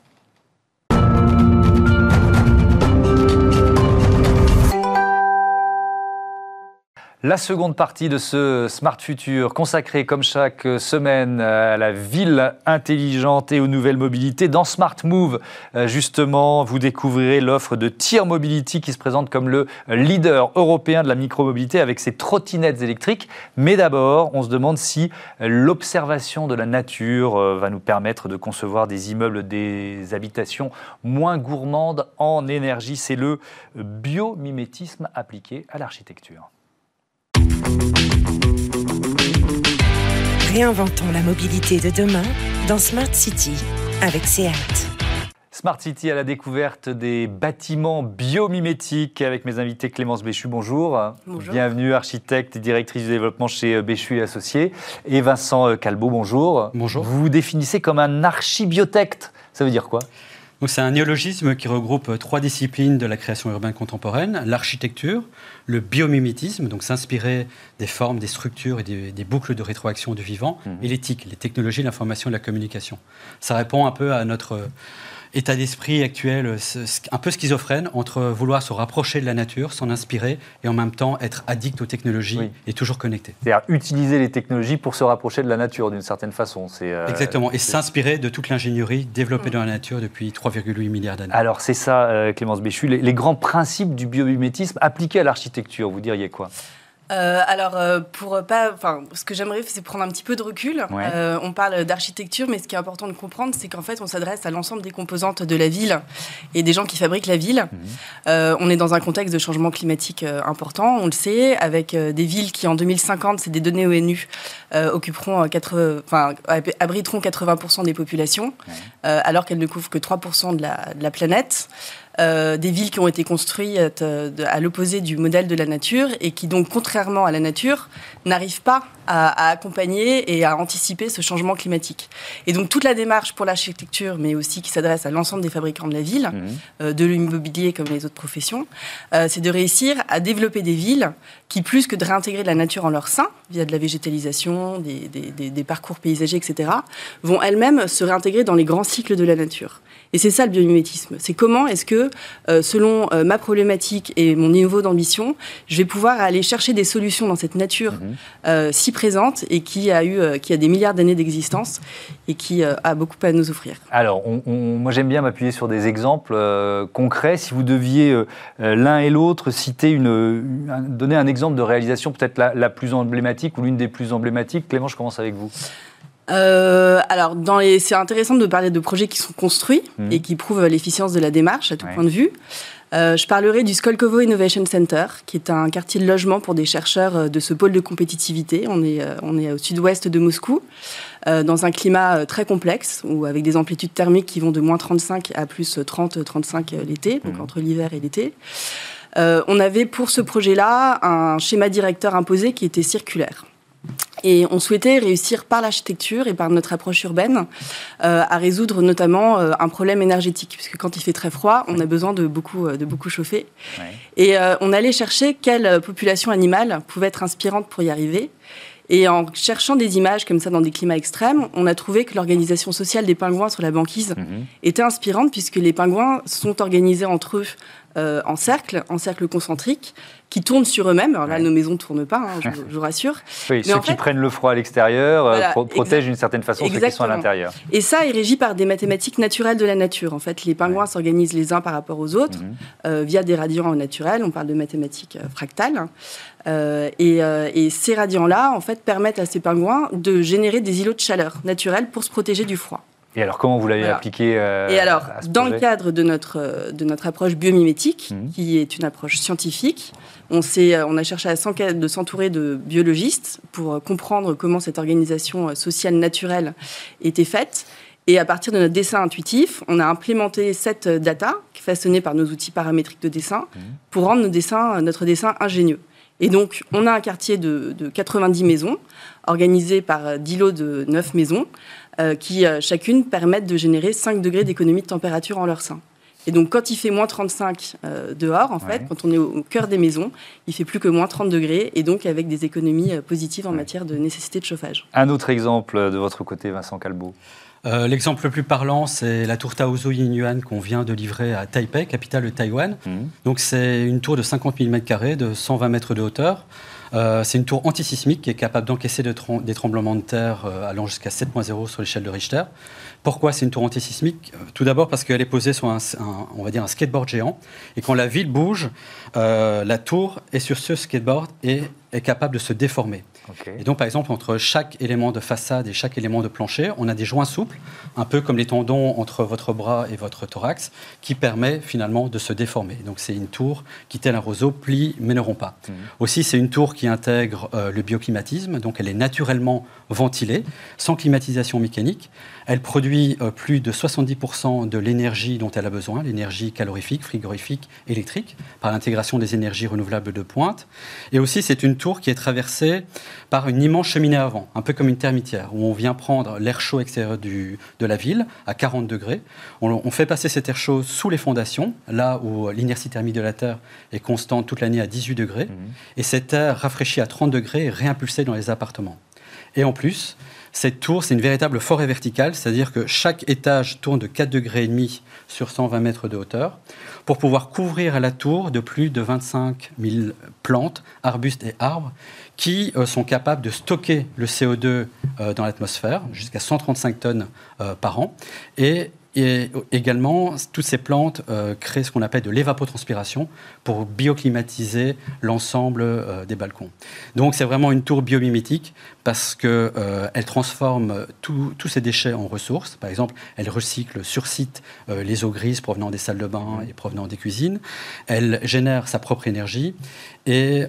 La seconde partie de ce Smart Future, consacrée comme chaque semaine à la ville intelligente et aux nouvelles mobilités. Dans Smart Move, justement, vous découvrirez l'offre de Tier Mobility qui se présente comme le leader européen de la micromobilité avec ses trottinettes électriques. Mais d'abord, on se demande si l'observation de la nature va nous permettre de concevoir des immeubles, des habitations moins gourmandes en énergie. C'est le biomimétisme appliqué à l'architecture. Réinventons la mobilité de demain dans Smart City avec Seat. Smart City à la découverte des bâtiments biomimétiques avec mes invités Clémence Béchu, bonjour. Bonjour. Bienvenue, architecte et directrice du développement chez Béchu et Associés. Et Vincent Callebaut, bonjour. Bonjour. Vous vous définissez comme un archibiotecte, ça veut dire quoi ? Donc c'est un néologisme qui regroupe trois disciplines de la création urbaine contemporaine, l'architecture, le biomimétisme, donc s'inspirer des formes, des structures et des boucles de rétroaction du vivant, et l'éthique, les technologies, l'information et la communication. Ça répond un peu à notre état d'esprit actuel, un peu schizophrène, entre vouloir se rapprocher de la nature, s'en inspirer, et en même temps être addict aux technologies et toujours connecté. C'est-à-dire utiliser les technologies pour se rapprocher de la nature, d'une certaine façon. Exactement, et s'inspirer de toute l'ingénierie développée dans la nature depuis 3,8 milliards d'années. Alors c'est ça, Clémence Béchu, les grands principes du biomimétisme appliqués à l'architecture, vous diriez quoi ? Ce que j'aimerais, c'est prendre un petit peu de recul. Ouais. On parle d'architecture, mais ce qui est important de comprendre, c'est qu'en fait, on s'adresse à l'ensemble des composantes de la ville et des gens qui fabriquent la ville. On est dans un contexte de changement climatique important, on le sait, avec des villes qui, en 2050, c'est des données ONU, abriteront 80% des populations, alors qu'elles ne couvrent que 3% de la planète. Des villes qui ont été construites à l'opposé du modèle de la nature et qui donc, contrairement à la nature, n'arrivent pas à accompagner et à anticiper ce changement climatique. Et donc toute la démarche pour l'architecture, mais aussi qui s'adresse à l'ensemble des fabricants de la ville, de l'immobilier comme les autres professions, c'est de réussir à développer des villes qui, plus que de réintégrer de la nature en leur sein, via de la végétalisation, des parcours paysagers, etc., vont elles-mêmes se réintégrer dans les grands cycles de la nature. Et c'est ça le biomimétisme. C'est comment est-ce que, selon ma problématique et mon niveau d'ambition, je vais pouvoir aller chercher des solutions dans cette nature si présente et qui a des milliards d'années d'existence et qui a beaucoup à nous offrir. Alors, moi j'aime bien m'appuyer sur des exemples concrets. Si vous deviez l'un et l'autre citer donner un exemple de réalisation peut-être la plus emblématique ou l'une des plus emblématiques, Clément, je commence avec vous. C'est intéressant de parler de projets qui sont construits et qui prouvent l'efficience de la démarche à tout point de vue. Je parlerai du Skolkovo Innovation Center, qui est un quartier de logement pour des chercheurs de ce pôle de compétitivité. On est au sud-ouest de Moscou, dans un climat très complexe, où, avec des amplitudes thermiques qui vont de moins 35 à plus 30-35 l'été, donc entre l'hiver et l'été. On avait pour ce projet-là un schéma directeur imposé qui était circulaire. Et on souhaitait réussir par l'architecture et par notre approche urbaine à résoudre notamment un problème énergétique, puisque quand il fait très froid, on a besoin de beaucoup chauffer. Ouais. Et on allait chercher quelle population animale pouvait être inspirante pour y arriver. Et en cherchant des images comme ça dans des climats extrêmes, on a trouvé que l'organisation sociale des pingouins sur la banquise était inspirante, puisque les pingouins sont organisés entre eux en cercle concentrique, qui tournent sur eux-mêmes. Alors là, nos maisons ne tournent pas, je vous rassure. Oui, mais ceux qui prennent le froid à l'extérieur protègent d'une certaine façon ceux qui sont à l'intérieur. Et ça est régi par des mathématiques naturelles de la nature. En fait, les pingouins s'organisent les uns par rapport aux autres via des radians naturels. On parle de mathématiques fractales. Et ces radians-là, en fait, permettent à ces pingouins de générer des îlots de chaleur naturels pour se protéger du froid. Et alors, comment vous l'avez appliqué à ce projet ? Dans le cadre de notre approche biomimétique, qui est une approche scientifique, on a cherché de s'entourer de biologistes pour comprendre comment cette organisation sociale naturelle était faite. Et à partir de notre dessin intuitif, on a implémenté cette data, façonnée par nos outils paramétriques de dessin, pour rendre notre dessin ingénieux. Et donc, on a un quartier de 90 maisons, organisé par 10 lots de 9 maisons, qui chacune permettent de générer 5 degrés d'économie de température en leur sein. Et donc quand il fait moins 35 dehors, en fait, quand on est au cœur des maisons, il fait plus que moins 30 degrés, et donc avec des économies positives en matière de nécessité de chauffage. Un autre exemple de votre côté, Vincent Callebaut. L'exemple le plus parlant, c'est la tour Taozu Yinyuan qu'on vient de livrer à Taipei, capitale de Taïwan. Donc c'est une tour de 50 000 m2, de 120 mètres de hauteur. C'est une tour antisismique qui est capable d'encaisser des tremblements de terre allant jusqu'à 7.0 sur l'échelle de Richter. Pourquoi c'est une tour antisismique ? Tout d'abord parce qu'elle est posée sur un skateboard géant, et quand la ville bouge, la tour est sur ce skateboard et est capable de se déformer. Okay. Et donc, par exemple, entre chaque élément de façade et chaque élément de plancher, on a des joints souples, un peu comme les tendons entre votre bras et votre thorax, qui permet finalement de se déformer. Donc, c'est une tour qui, tel un roseau, plie mais ne rompt pas. Mmh. Aussi, c'est une tour qui intègre le bioclimatisme, donc elle est naturellement ventilée, sans climatisation mécanique. Elle produit plus de 70% de l'énergie dont elle a besoin, l'énergie calorifique, frigorifique, électrique, par l'intégration des énergies renouvelables de pointe. Et aussi, c'est une tour qui est traversée par une immense cheminée à vent, un peu comme une termitière, où on vient prendre l'air chaud extérieur de la ville, à 40 degrés. On fait passer cet air chaud sous les fondations, là où l'inertie thermique de la Terre est constante toute l'année à 18 degrés. Mmh. Et cet air rafraîchi à 30 degrés est réimpulsé dans les appartements. Et en plus, cette tour, c'est une véritable forêt verticale, c'est-à-dire que chaque étage tourne de 4,5 degrés sur 120 mètres de hauteur pour pouvoir couvrir à la tour de plus de 25 000 plantes, arbustes et arbres qui sont capables de stocker le CO2 dans l'atmosphère, jusqu'à 135 tonnes par an. Et également, toutes ces plantes créent ce qu'on appelle de l'évapotranspiration pour bioclimatiser l'ensemble des balcons. Donc, c'est vraiment une tour biomimétique parce qu'elle transforme tous ces déchets en ressources. Par exemple, elle recycle sur site les eaux grises provenant des salles de bain et provenant des cuisines. Elle génère sa propre énergie et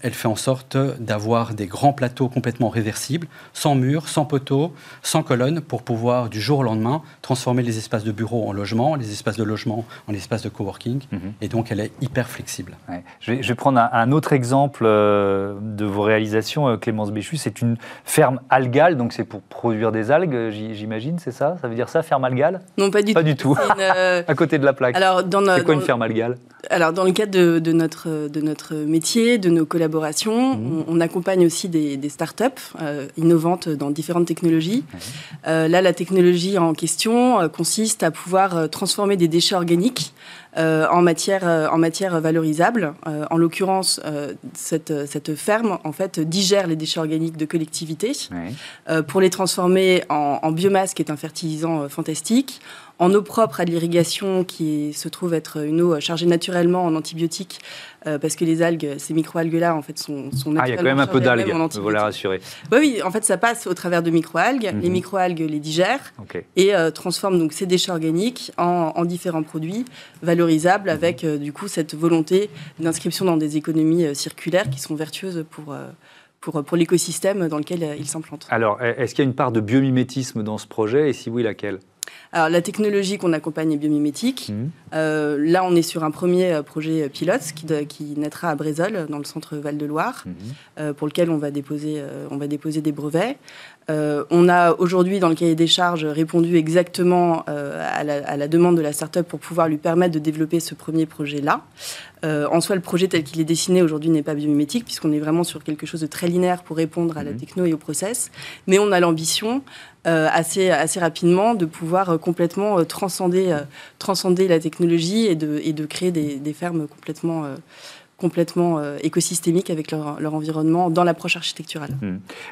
elle fait en sorte d'avoir des grands plateaux complètement réversibles, sans murs, sans poteaux, sans colonnes, pour pouvoir, du jour au lendemain, transformer les espaces de bureau en logements, les espaces de logement en espaces de coworking. Mmh. Et donc, elle est hyper flexible. Ouais. Je vais prendre un autre exemple de vos réalisations, Clémence Béchu. C'est une ferme algale, donc c'est pour produire des algues, j'imagine, c'est ça? Ça veut dire ça, ferme algale? Non, pas du tout. À côté de la plaque. Alors, c'est quoi une ferme algale? Alors, dans le cadre de notre métier, de nos collaborations, mmh. on accompagne aussi des startups innovantes dans différentes technologies. Mmh. Là, la technologie en question consiste à pouvoir transformer des déchets organiques en matière valorisable. En l'occurrence, cette ferme en fait digère les déchets organiques de collectivités pour les transformer en biomasse, qui est un fertilisant fantastique, en eau propre à de l'irrigation, qui se trouve être une eau chargée naturellement en antibiotiques, parce que les algues, ces micro-algues là en fait sont naturellement chargées. Ah, il y a quand même un peu d'algues, vous voulez rassurer. Oui, en fait ça passe au travers de micro-algues, mm-hmm. les micro-algues les digèrent et transforment donc ces déchets organiques en différents produits valorisables, mm-hmm. avec du coup cette volonté d'inscription dans des économies circulaires qui sont vertueuses pour l'écosystème dans lequel ils s'implantent. Alors, est-ce qu'il y a une part de biomimétisme dans ce projet, et si oui, laquelle? Alors, la technologie qu'on accompagne est biomimétique. Mmh. Là, on est sur un premier projet pilote qui naîtra à Brézol, dans le centre Val-de-Loire, pour lequel on va déposer des brevets. On a aujourd'hui, dans le cahier des charges, répondu exactement à la demande de la start-up pour pouvoir lui permettre de développer ce premier projet-là. En soi, le projet tel qu'il est dessiné aujourd'hui n'est pas biomimétique, puisqu'on est vraiment sur quelque chose de très linéaire pour répondre à la techno et au process. Mais on a l'ambition, assez rapidement, de pouvoir complètement transcender la technologie et de créer des fermes complètement écosystémiques avec leur environnement dans l'approche architecturale.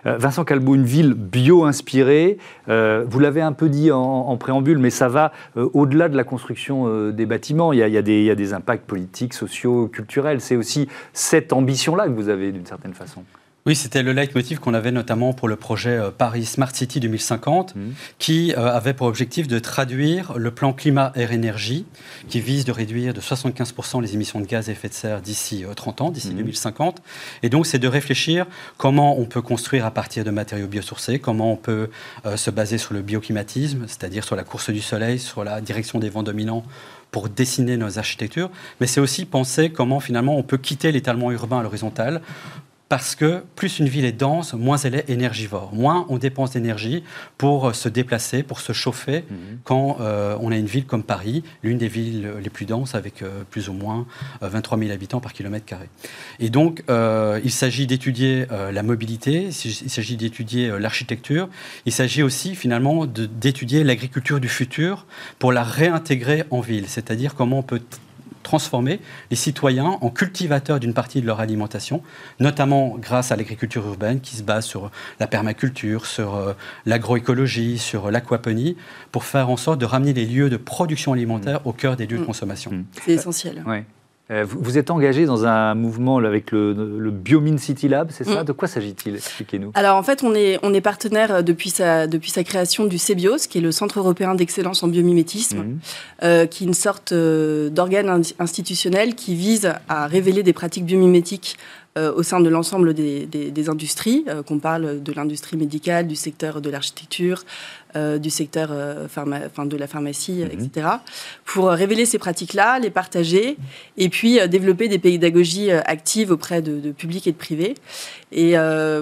Vincent Callebaut, une ville bio-inspirée, vous l'avez un peu dit en préambule, mais ça va au-delà de la construction des bâtiments. Il y a des impacts politiques, sociaux, culturels. C'est aussi cette ambition-là que vous avez, d'une certaine façon. Oui, c'était le leitmotiv qu'on avait notamment pour le projet Paris Smart City 2050, qui avait pour objectif de traduire le plan climat, air, énergie, qui vise de réduire de 75% les émissions de gaz à effet de serre d'ici 30 ans, d'ici 2050. Et donc, c'est de réfléchir comment on peut construire à partir de matériaux biosourcés, comment on peut se baser sur le bioclimatisme, c'est-à-dire sur la course du soleil, sur la direction des vents dominants, pour dessiner nos architectures. Mais c'est aussi penser comment, finalement, on peut quitter l'étalement urbain à l'horizontale, parce que plus une ville est dense, moins elle est énergivore. Moins on dépense d'énergie pour se déplacer, pour se chauffer, quand on a une ville comme Paris, l'une des villes les plus denses, avec plus ou moins 23 000 habitants par kilomètre carré. Et donc, il s'agit d'étudier la mobilité, il s'agit d'étudier l'architecture, il s'agit aussi finalement d'étudier l'agriculture du futur pour la réintégrer en ville, c'est-à-dire comment on peut transformer les citoyens en cultivateurs d'une partie de leur alimentation, notamment grâce à l'agriculture urbaine qui se base sur la permaculture, sur l'agroécologie, sur l'aquaponie, pour faire en sorte de ramener les lieux de production alimentaire au cœur des lieux de consommation. C'est essentiel. Ouais. Vous êtes engagé dans un mouvement avec le Biomine City Lab, c'est ça? De quoi s'agit-il? Expliquez-nous. Alors en fait, on est partenaire depuis sa création du Ceebios, qui est le Centre européen d'excellence en biomimétisme, qui est une sorte d'organe institutionnel qui vise à révéler des pratiques biomimétiques au sein de l'ensemble des industries, qu'on parle de l'industrie médicale, du secteur de l'architecture, du secteur de la pharmacie, etc. Pour révéler ces pratiques-là, les partager, et puis développer des pédagogies actives auprès de publics et de privés. Et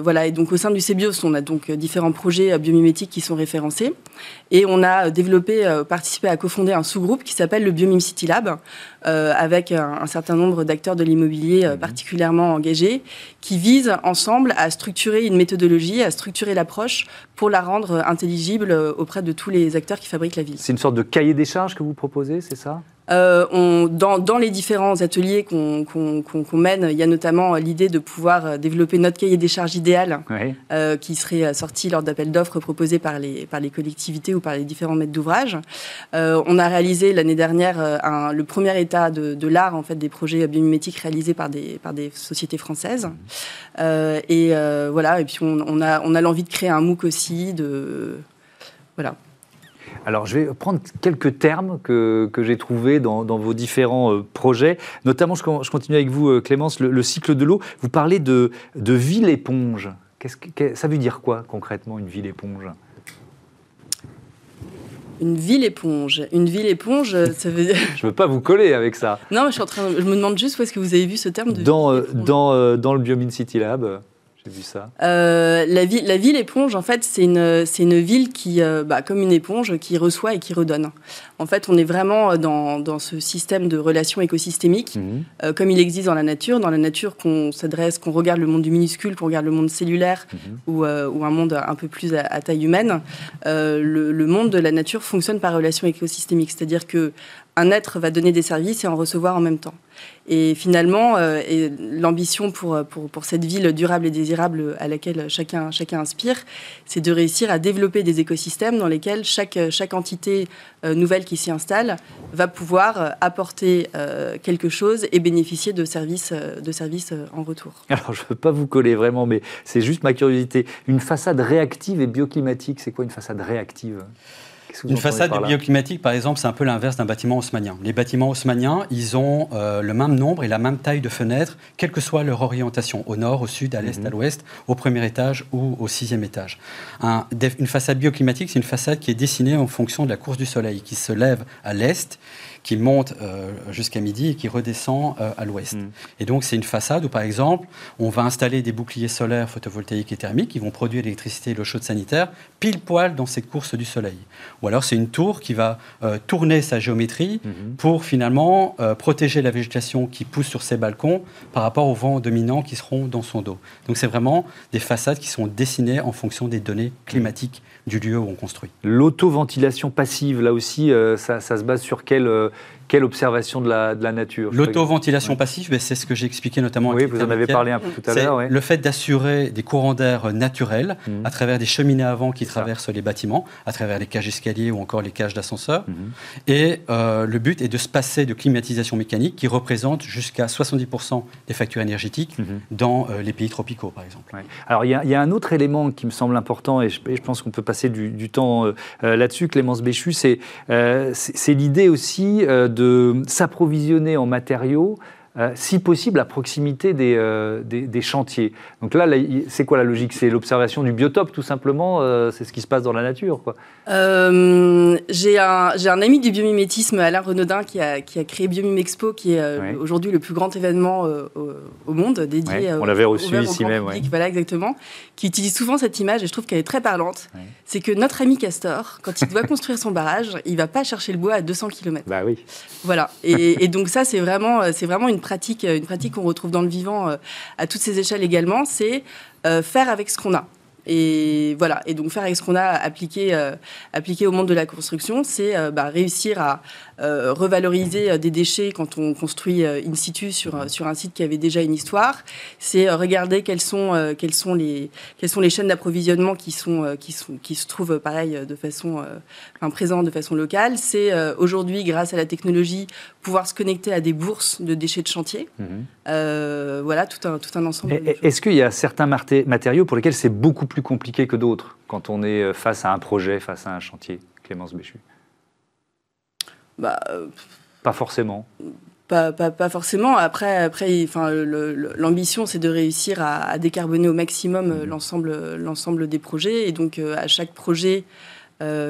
voilà. Et donc au sein du Ceebios, on a donc différents projets biomimétiques qui sont référencés, et on a développé, participé à cofonder un sous-groupe qui s'appelle le Biomime City Lab, avec un certain nombre d'acteurs de l'immobilier particulièrement engagés, qui visent ensemble à structurer une méthodologie, à structurer l'approche pour la rendre intelligible auprès de tous les acteurs qui fabriquent la ville. C'est une sorte de cahier des charges que vous proposez, c'est ça? Dans les différents ateliers qu'on mène, il y a notamment l'idée de pouvoir développer notre cahier des charges idéal, qui serait sorti lors d'appels d'offres proposés par les collectivités ou par les différents maîtres d'ouvrage. On a réalisé l'année dernière le premier état de l'art en fait, des projets biomimétiques réalisés par des sociétés françaises. Et puis on a l'envie de créer un MOOC aussi. Voilà. Alors, je vais prendre quelques termes que j'ai trouvés dans vos différents projets. Notamment, je continue avec vous, Clémence, le cycle de l'eau. Vous parlez de ville éponge. Ça veut dire quoi, concrètement, une ville éponge ? Une ville éponge, ça veut dire... Je ne veux pas vous coller avec ça. Non, mais je me demande juste où est-ce que vous avez vu ce terme de dans le Biomine City Lab. J'ai vu ça. La ville éponge, en fait, c'est une ville qui, comme une éponge, qui reçoit et qui redonne. En fait, on est vraiment dans ce système de relations écosystémiques, comme il existe dans la nature. Dans la nature, qu'on regarde le monde du minuscule, qu'on regarde le monde cellulaire ou un monde un peu plus à taille humaine, le monde de la nature fonctionne par relations écosystémiques. C'est-à-dire qu'un être va donner des services et en recevoir en même temps. Et finalement, l'ambition pour cette ville durable et désirable à laquelle chacun inspire, c'est de réussir à développer des écosystèmes dans lesquels chaque entité nouvelle qui s'y installe va pouvoir apporter quelque chose et bénéficier de services en retour. Alors, je ne veux pas vous coller vraiment, mais c'est juste ma curiosité. Une façade réactive et bioclimatique, c'est quoi une façade réactive ? Une façade bioclimatique, par exemple, c'est un peu l'inverse d'un bâtiment haussmannien. Les bâtiments haussmanniens, ils ont le même nombre et la même taille de fenêtres, quelle que soit leur orientation, au nord, au sud, à l'est, à l'ouest, au premier étage ou au sixième étage. Une façade bioclimatique, c'est une façade qui est dessinée en fonction de la course du soleil, qui se lève à l'est, qui monte jusqu'à midi et qui redescend à l'ouest. Et donc, c'est une façade où, par exemple, on va installer des boucliers solaires photovoltaïques et thermiques qui vont produire l'électricité et l'eau chaude sanitaire pile poil dans cette course du soleil. Ou alors, c'est une tour qui va tourner sa géométrie pour, finalement, protéger la végétation qui pousse sur ses balcons par rapport aux vents dominants qui seront dans son dos. Donc, c'est vraiment des façades qui sont dessinées en fonction des données climatiques du lieu où on construit. L'autoventilation passive, là aussi, ça se base sur quelle observation de la nature? L'autoventilation passive, c'est ce que j'ai expliqué notamment. Oui, vous en avez parlé un peu tout à l'heure. Oui. Le fait d'assurer des courants d'air naturels à travers des cheminées à vent qui traversent les bâtiments, à travers les cages escaliers ou encore les cages d'ascenseur. Et le but est de se passer de climatisation mécanique qui représente jusqu'à 70% des factures énergétiques dans les pays tropicaux, par exemple. Ouais. Alors, il y a un autre élément qui me semble important, et je pense qu'on peut passer du temps là-dessus, Clémence Béchu, c'est l'idée aussi de s'approvisionner en matériaux, si possible à proximité des chantiers. Donc là, c'est quoi la logique? C'est l'observation du biotope, tout simplement. C'est ce qui se passe dans la nature, quoi. J'ai un ami du biomimétisme, Alain Renaudin, qui a créé Biomime Expo, qui est aujourd'hui le plus grand événement au monde, dédié on l'avait reçu ici même, public, voilà, exactement, qui utilise souvent cette image, et je trouve qu'elle est très parlante. C'est que notre ami Castor, quand il doit construire son barrage, il ne va pas chercher le bois à 200 km. Bah oui. Voilà. Et donc ça, c'est vraiment une pratique qu'on retrouve dans le vivant à toutes ces échelles également, c'est faire avec ce qu'on a. Et voilà. Et donc faire avec ce qu'on a appliqué au monde de la construction, c'est réussir à revaloriser des déchets quand on construit in situ sur un site qui avait déjà une histoire. C'est regarder quelles sont les chaînes d'approvisionnement qui se trouvent pareil de façon présente de façon locale. C'est aujourd'hui grâce à la technologie pouvoir se connecter à des bourses de déchets de chantier. Mmh. Voilà tout un ensemble. Est-ce qu'il y a certains matériaux pour lesquels c'est beaucoup plus compliqué que d'autres quand on est face à un projet, face à un chantier, Clémence Béchu? Pas forcément. Pas forcément. Après, l'ambition, c'est de réussir à décarboner au maximum l'ensemble des projets. Et donc, à chaque projet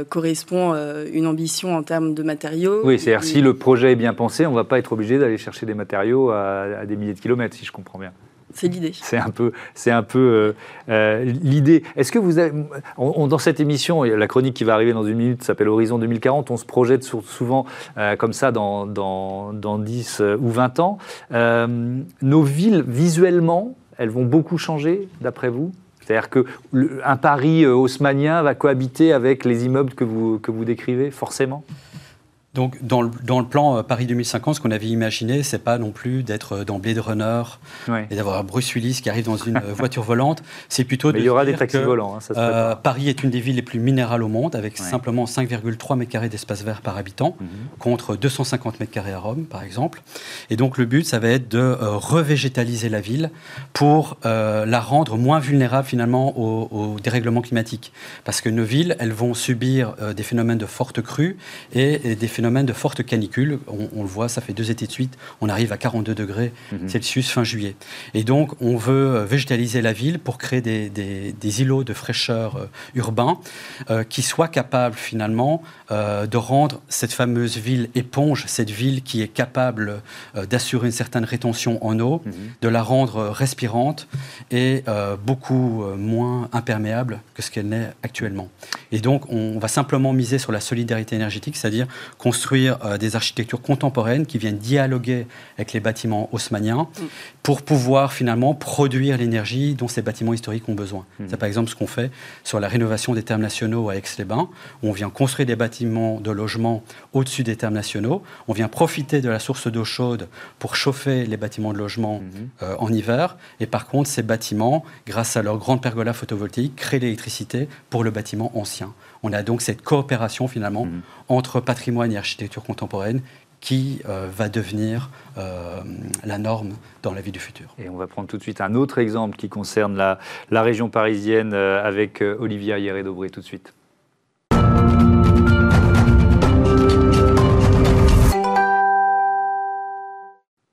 correspond une ambition en termes de matériaux. Oui, c'est-à-dire si le projet est bien pensé, on ne va pas être obligé d'aller chercher des matériaux à des milliers de kilomètres, si je comprends bien. C'est l'idée. C'est un peu l'idée. Est-ce que vous avez, dans cette émission, la chronique qui va arriver dans une minute s'appelle Horizon 2040, on se projette souvent comme ça dans 10 ou 20 ans. Nos villes, visuellement, elles vont beaucoup changer, d'après vous ? C'est-à-dire qu'un Paris haussmannien va cohabiter avec les immeubles que vous décrivez, forcément ? Donc, dans le plan Paris 2050, ce qu'on avait imaginé, c'est pas non plus d'être dans Blade Runner et d'avoir Bruce Willis qui arrive dans une voiture volante. C'est plutôt il y aura des taxis volants. Paris est une des villes les plus minérales au monde, avec simplement 5,3 mètres carrés d'espace vert par habitant, contre 250 mètres carrés à Rome, par exemple. Et donc, le but, ça va être de revégétaliser la ville pour la rendre moins vulnérable, finalement, au dérèglement climatique. Parce que nos villes, elles vont subir des phénomènes de fortes crues et des phénomène de forte canicule, on le voit, ça fait 2 étés de suite, on arrive à 42 degrés Celsius fin juillet. Et donc, on veut végétaliser la ville pour créer des îlots de fraîcheur urbains qui soient capables, finalement, de rendre cette fameuse ville éponge, cette ville qui est capable d'assurer une certaine rétention en eau, de la rendre respirante et beaucoup moins imperméable que ce qu'elle n'est actuellement. Et donc, on va simplement miser sur la solidarité énergétique, c'est-à-dire construire des architectures contemporaines qui viennent dialoguer avec les bâtiments haussmanniens pour pouvoir finalement produire l'énergie dont ces bâtiments historiques ont besoin. C'est par exemple ce qu'on fait sur la rénovation des thermes nationaux à Aix-les-Bains, où on vient construire des bâtiments de logement au-dessus des thermes nationaux, on vient profiter de la source d'eau chaude pour chauffer les bâtiments de logement en hiver, et par contre ces bâtiments, grâce à leur grande pergola photovoltaïque, créent l'électricité pour le bâtiment ancien. On a donc cette coopération finalement entre patrimoine et architecture contemporaine qui va devenir la norme dans la vie du futur. Et on va prendre tout de suite un autre exemple qui concerne la région parisienne avec Olivier Hieré-Daubré tout de suite.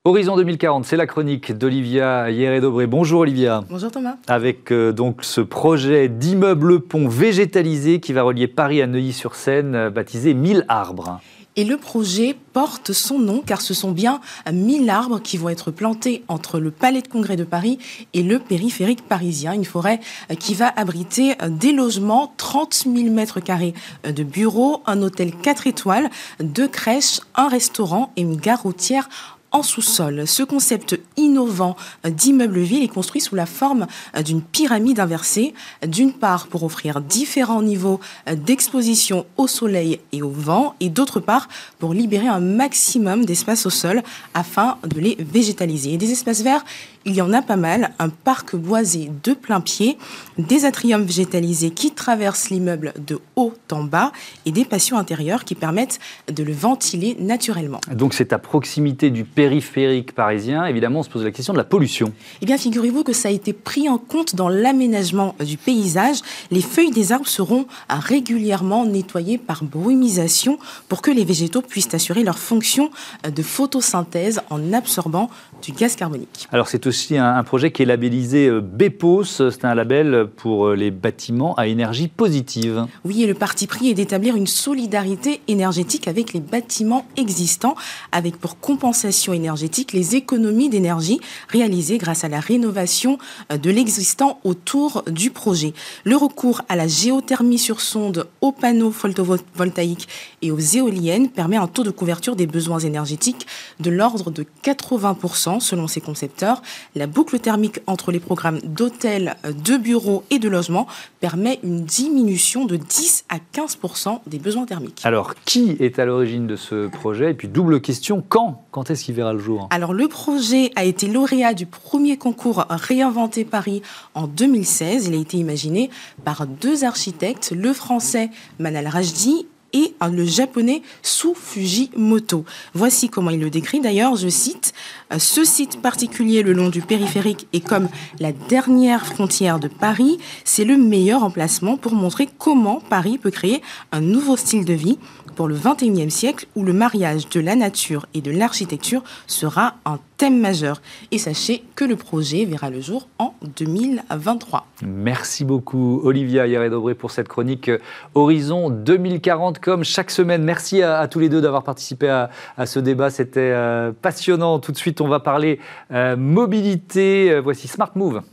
Horizon 2040, c'est la chronique d'Olivia Hieré-Daubré. Bonjour Olivia. Bonjour Thomas. Avec donc ce projet d'immeuble-pont végétalisé qui va relier Paris à Neuilly-sur-Seine, baptisé 1000 arbres. Et le projet porte son nom car ce sont bien 1000 arbres qui vont être plantés entre le Palais de Congrès de Paris et le périphérique parisien. Une forêt qui va abriter des logements, 30 000 mètres carrés de bureaux, un hôtel 4 étoiles, 2 crèches, un restaurant et une gare routière en sous-sol. Ce concept innovant d'immeuble-ville est construit sous la forme d'une pyramide inversée. D'une part, pour offrir différents niveaux d'exposition au soleil et au vent, et d'autre part, pour libérer un maximum d'espace au sol afin de les végétaliser. Et des espaces verts, il y en a pas mal. Un parc boisé de plein pied, des atriums végétalisés qui traversent l'immeuble de haut en bas et des patios intérieurs qui permettent de le ventiler naturellement. Donc c'est à proximité du périphérique parisien, évidemment, on se pose la question de la pollution. Eh bien, figurez-vous que ça a été pris en compte dans l'aménagement du paysage. Les feuilles des arbres seront régulièrement nettoyées par brumisation pour que les végétaux puissent assurer leur fonction de photosynthèse en absorbant du gaz carbonique. Alors, c'est aussi un projet qui est labellisé BEPOS, c'est un label pour les bâtiments à énergie positive. Oui, et le parti pris est d'établir une solidarité énergétique avec les bâtiments existants, avec pour compensation énergétique, les économies d'énergie réalisées grâce à la rénovation de l'existant autour du projet. Le recours à la géothermie sur sonde, aux panneaux photovoltaïques et aux éoliennes permet un taux de couverture des besoins énergétiques de l'ordre de 80% selon ses concepteurs. La boucle thermique entre les programmes d'hôtels, de bureaux et de logements permet une diminution de 10 à 15% des besoins thermiques. Alors, qui est à l'origine de ce projet? Et puis, double question, quand est-ce qu'il verra le jour? Alors, le projet a été lauréat du premier concours Réinventer Paris en 2016. Il a été imaginé par deux architectes, le français Manal Rajdi et le japonais Sue Fujimoto. Voici comment il le décrit d'ailleurs, je cite, « Ce site particulier le long du périphérique est comme la dernière frontière de Paris. C'est le meilleur emplacement pour montrer comment Paris peut créer un nouveau style de vie pour le XXIe siècle où le mariage de la nature et de l'architecture sera un thème majeur. Et sachez que le projet verra le jour en 2023. Merci beaucoup Olivier Hieré-Daubré pour cette chronique Horizon 2040. Comme chaque semaine, merci à tous les deux d'avoir participé à ce débat, c'était passionnant. Tout de suite, on va parler mobilité. Voici Smart Move.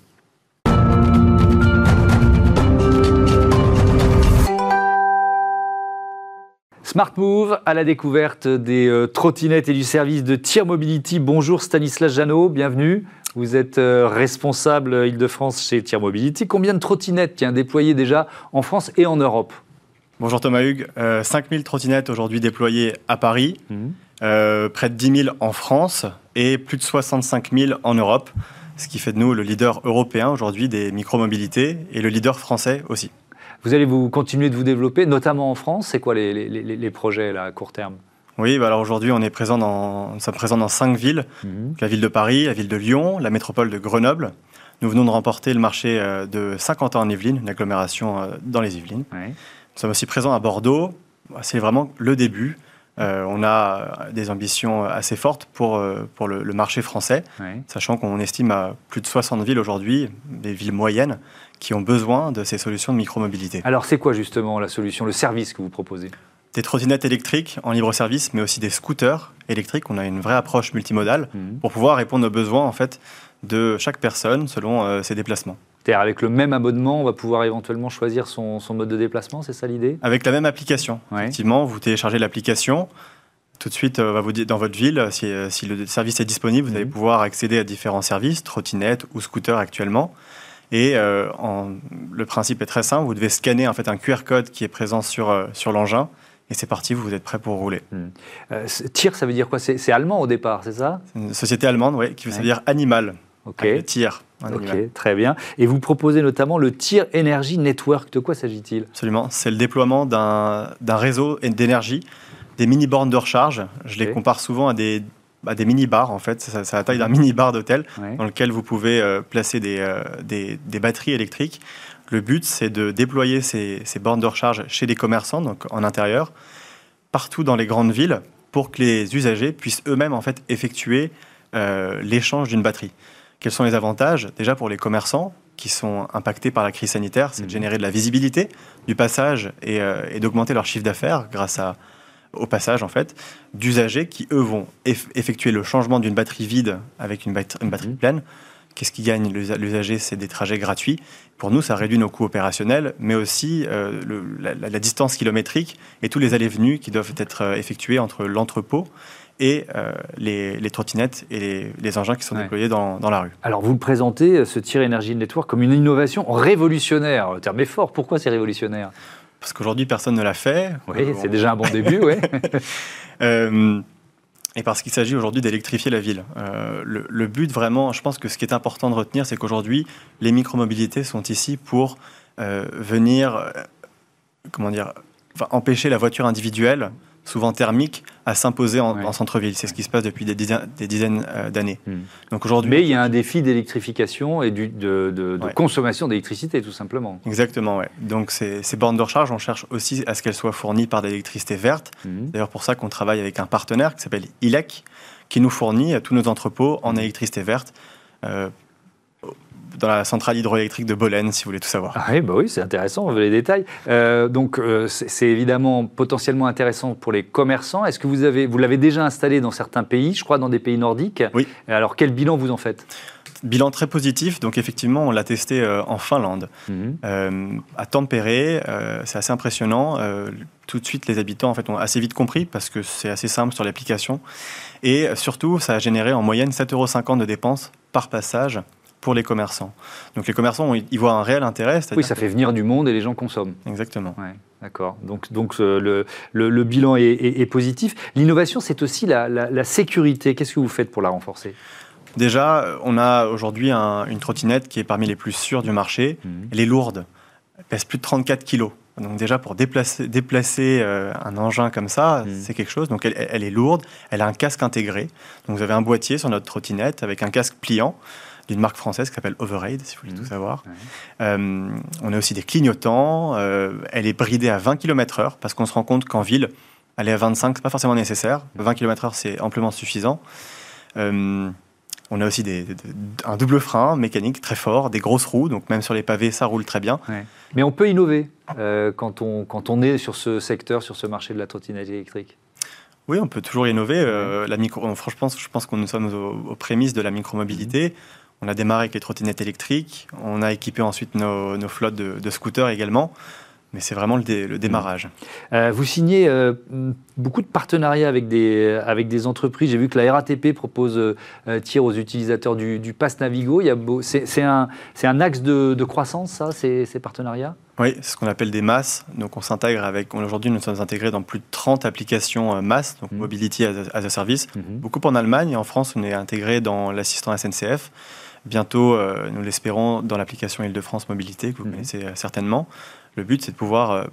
Smart Move à la découverte des trottinettes et du service de Tier Mobility. Bonjour Stanislas Jeannot, bienvenue. Vous êtes responsable Île-de-France chez Tier Mobility. Combien de trottinettes déployées déjà en France et en Europe ? Bonjour Thomas Hugues, 5000 trottinettes aujourd'hui déployées à Paris, près de 10 000 en France et plus de 65 000 en Europe, ce qui fait de nous le leader européen aujourd'hui des micromobilités et le leader français aussi. Vous allez continuer de vous développer, notamment en France. C'est quoi les projets là, à court terme? Oui, alors aujourd'hui on est présent nous sommes présents dans 5 villes, la ville de Paris, la ville de Lyon, la métropole de Grenoble. Nous venons de remporter le marché de Saint-Quentin-en-Yvelines, une agglomération dans les Yvelines. Ouais. Nous sommes aussi présents à Bordeaux, c'est vraiment le début. On a des ambitions assez fortes pour le marché français, oui. Sachant qu'on estime à plus de 60 villes aujourd'hui, des villes moyennes, qui ont besoin de ces solutions de micromobilité. Alors c'est quoi justement la solution, le service que vous proposez? Des trottinettes électriques en libre service, mais aussi des scooters électriques. On a une vraie approche multimodale pour pouvoir répondre aux besoins en fait, de chaque personne selon ses déplacements. C'est-à-dire avec le même abonnement, on va pouvoir éventuellement choisir son mode de déplacement, c'est ça l'idée? Avec la même application. Ouais. Effectivement, vous téléchargez l'application, tout de suite, on va vous dire dans votre ville, si le service est disponible, vous allez pouvoir accéder à différents services, trottinettes ou scooters actuellement. Et le principe est très simple, vous devez scanner en fait, un QR code qui est présent sur l'engin. Et c'est parti, vous êtes prêt pour rouler. Tier, ça veut dire quoi? C'est allemand au départ, c'est ça? C'est une société allemande, oui, qui veut dire animal. Okay. Tier. Ok, très bien. Et vous proposez notamment le Tier Energy Network. De quoi s'agit-il? Absolument. C'est le déploiement d'un réseau d'énergie, des mini-bornes de recharge. Je les compare souvent à des mini-bars, en fait. C'est la taille d'un mini-bar d'hôtel dans lequel vous pouvez placer des batteries électriques. Le but, c'est de déployer ces bornes de recharge chez les commerçants, donc en intérieur, partout dans les grandes villes, pour que les usagers puissent eux-mêmes en fait, effectuer l'échange d'une batterie. Quels sont les avantages? Déjà pour les commerçants qui sont impactés par la crise sanitaire, c'est de générer de la visibilité du passage et d'augmenter leur chiffre d'affaires grâce au passage en fait, d'usagers qui, eux, vont effectuer le changement d'une batterie vide avec une batterie pleine. Qu'est-ce qui gagne l'usager? C'est des trajets gratuits. Pour nous, ça réduit nos coûts opérationnels, mais aussi la distance kilométrique et tous les allées-venues qui doivent être effectués entre l'entrepôt et les trottinettes et les engins qui sont déployés dans la rue. Alors, vous le présentez, ce Tier Energy Network, comme une innovation révolutionnaire. Le terme est fort. Pourquoi c'est révolutionnaire? Parce qu'aujourd'hui, personne ne l'a fait. Oui, c'est déjà un bon début, oui. Et parce qu'il s'agit aujourd'hui d'électrifier la ville. Le but, vraiment, je pense que ce qui est important de retenir, c'est qu'aujourd'hui, les micromobilités sont ici pour empêcher la voiture individuelle, souvent thermique, à s'imposer en centre-ville. C'est ce qui se passe depuis des dizaines d'années. Donc aujourd'hui, mais il y a un défi d'électrification et de consommation d'électricité, tout simplement. Exactement, oui. Donc ces bornes de recharge, on cherche aussi à ce qu'elles soient fournies par de l'électricité verte. D'ailleurs, pour ça qu'on travaille avec un partenaire qui s'appelle ILEC, qui nous fournit tous nos entrepôts en électricité verte, dans la centrale hydroélectrique de Bollène, si vous voulez tout savoir. Ah oui, c'est intéressant, on veut les détails. C'est évidemment potentiellement intéressant pour les commerçants. Est-ce que vous l'avez déjà installé dans certains pays, je crois dans des pays nordiques? Oui. Alors, quel bilan vous en faites? Bilan très positif. Donc, effectivement, on l'a testé en Finlande, à Tampere. C'est assez impressionnant. tout de suite, les habitants en fait, ont assez vite compris parce que c'est assez simple sur l'application. Et surtout, ça a généré en moyenne 7,50 € de dépenses par passage pour les commerçants. Donc les commerçants, ils voient un réel intérêt. Oui, ça fait venir du monde et les gens consomment. Exactement. Ouais. D'accord. Donc le bilan est positif. L'innovation, c'est aussi la sécurité. Qu'est-ce que vous faites pour la renforcer ? Déjà, on a aujourd'hui une trottinette qui est parmi les plus sûres du marché. Mmh. Elle est lourde. Elle pèse plus de 34 kilos. Donc déjà, pour déplacer un engin comme ça, c'est quelque chose. Donc elle est lourde. Elle a un casque intégré. Donc vous avez un boîtier sur notre trottinette avec un casque pliant d'une marque française qui s'appelle Override, si vous voulez tout savoir. Ouais. On a aussi des clignotants. Elle est bridée à 20 km/h parce qu'on se rend compte qu'en ville, aller à 25, c'est pas forcément nécessaire. 20 km/h, c'est amplement suffisant. On a aussi un double frein mécanique très fort, des grosses roues, donc même sur les pavés, ça roule très bien. Ouais. Mais on peut innover quand on est sur ce secteur, sur ce marché de la trottinette électrique. Oui, on peut toujours innover. Franchement, je pense que nous sommes aux prémices de la micromobilité. On a démarré avec les trottinettes électriques, on a équipé ensuite nos flottes de scooters également, mais c'est vraiment le démarrage. Vous signez beaucoup de partenariats avec des entreprises. J'ai vu que la RATP propose tir aux utilisateurs du Pass Navigo. C'est un axe de croissance, ça, ces partenariats ? Oui, c'est ce qu'on appelle des masses. Donc on s'intègre aujourd'hui, nous sommes intégrés dans plus de 30 applications masses, donc Mobility as a Service, beaucoup en Allemagne. Et en France, on est intégré dans l'assistant SNCF. Bientôt, nous l'espérons, dans l'application Île-de-France Mobilité, que vous connaissez certainement. Le but, c'est de pouvoir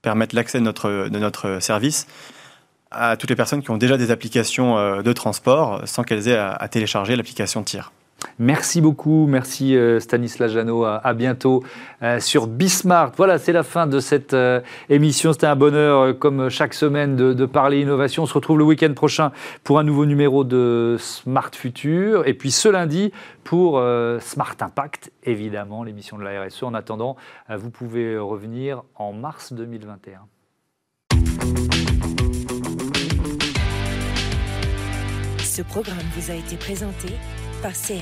permettre l'accès de notre service à toutes les personnes qui ont déjà des applications de transport sans qu'elles aient à télécharger l'application Tier. Merci beaucoup, merci Stanislas Jeannot, à bientôt sur Bismart. Voilà, c'est la fin de cette émission. C'était un bonheur, comme chaque semaine, de parler innovation. On se retrouve le week-end prochain pour un nouveau numéro de Smart Future. Et puis ce lundi pour Smart Impact, évidemment, l'émission de la RSE. En attendant, vous pouvez revenir en mars 2021. Ce programme vous a été présenté par SEAT.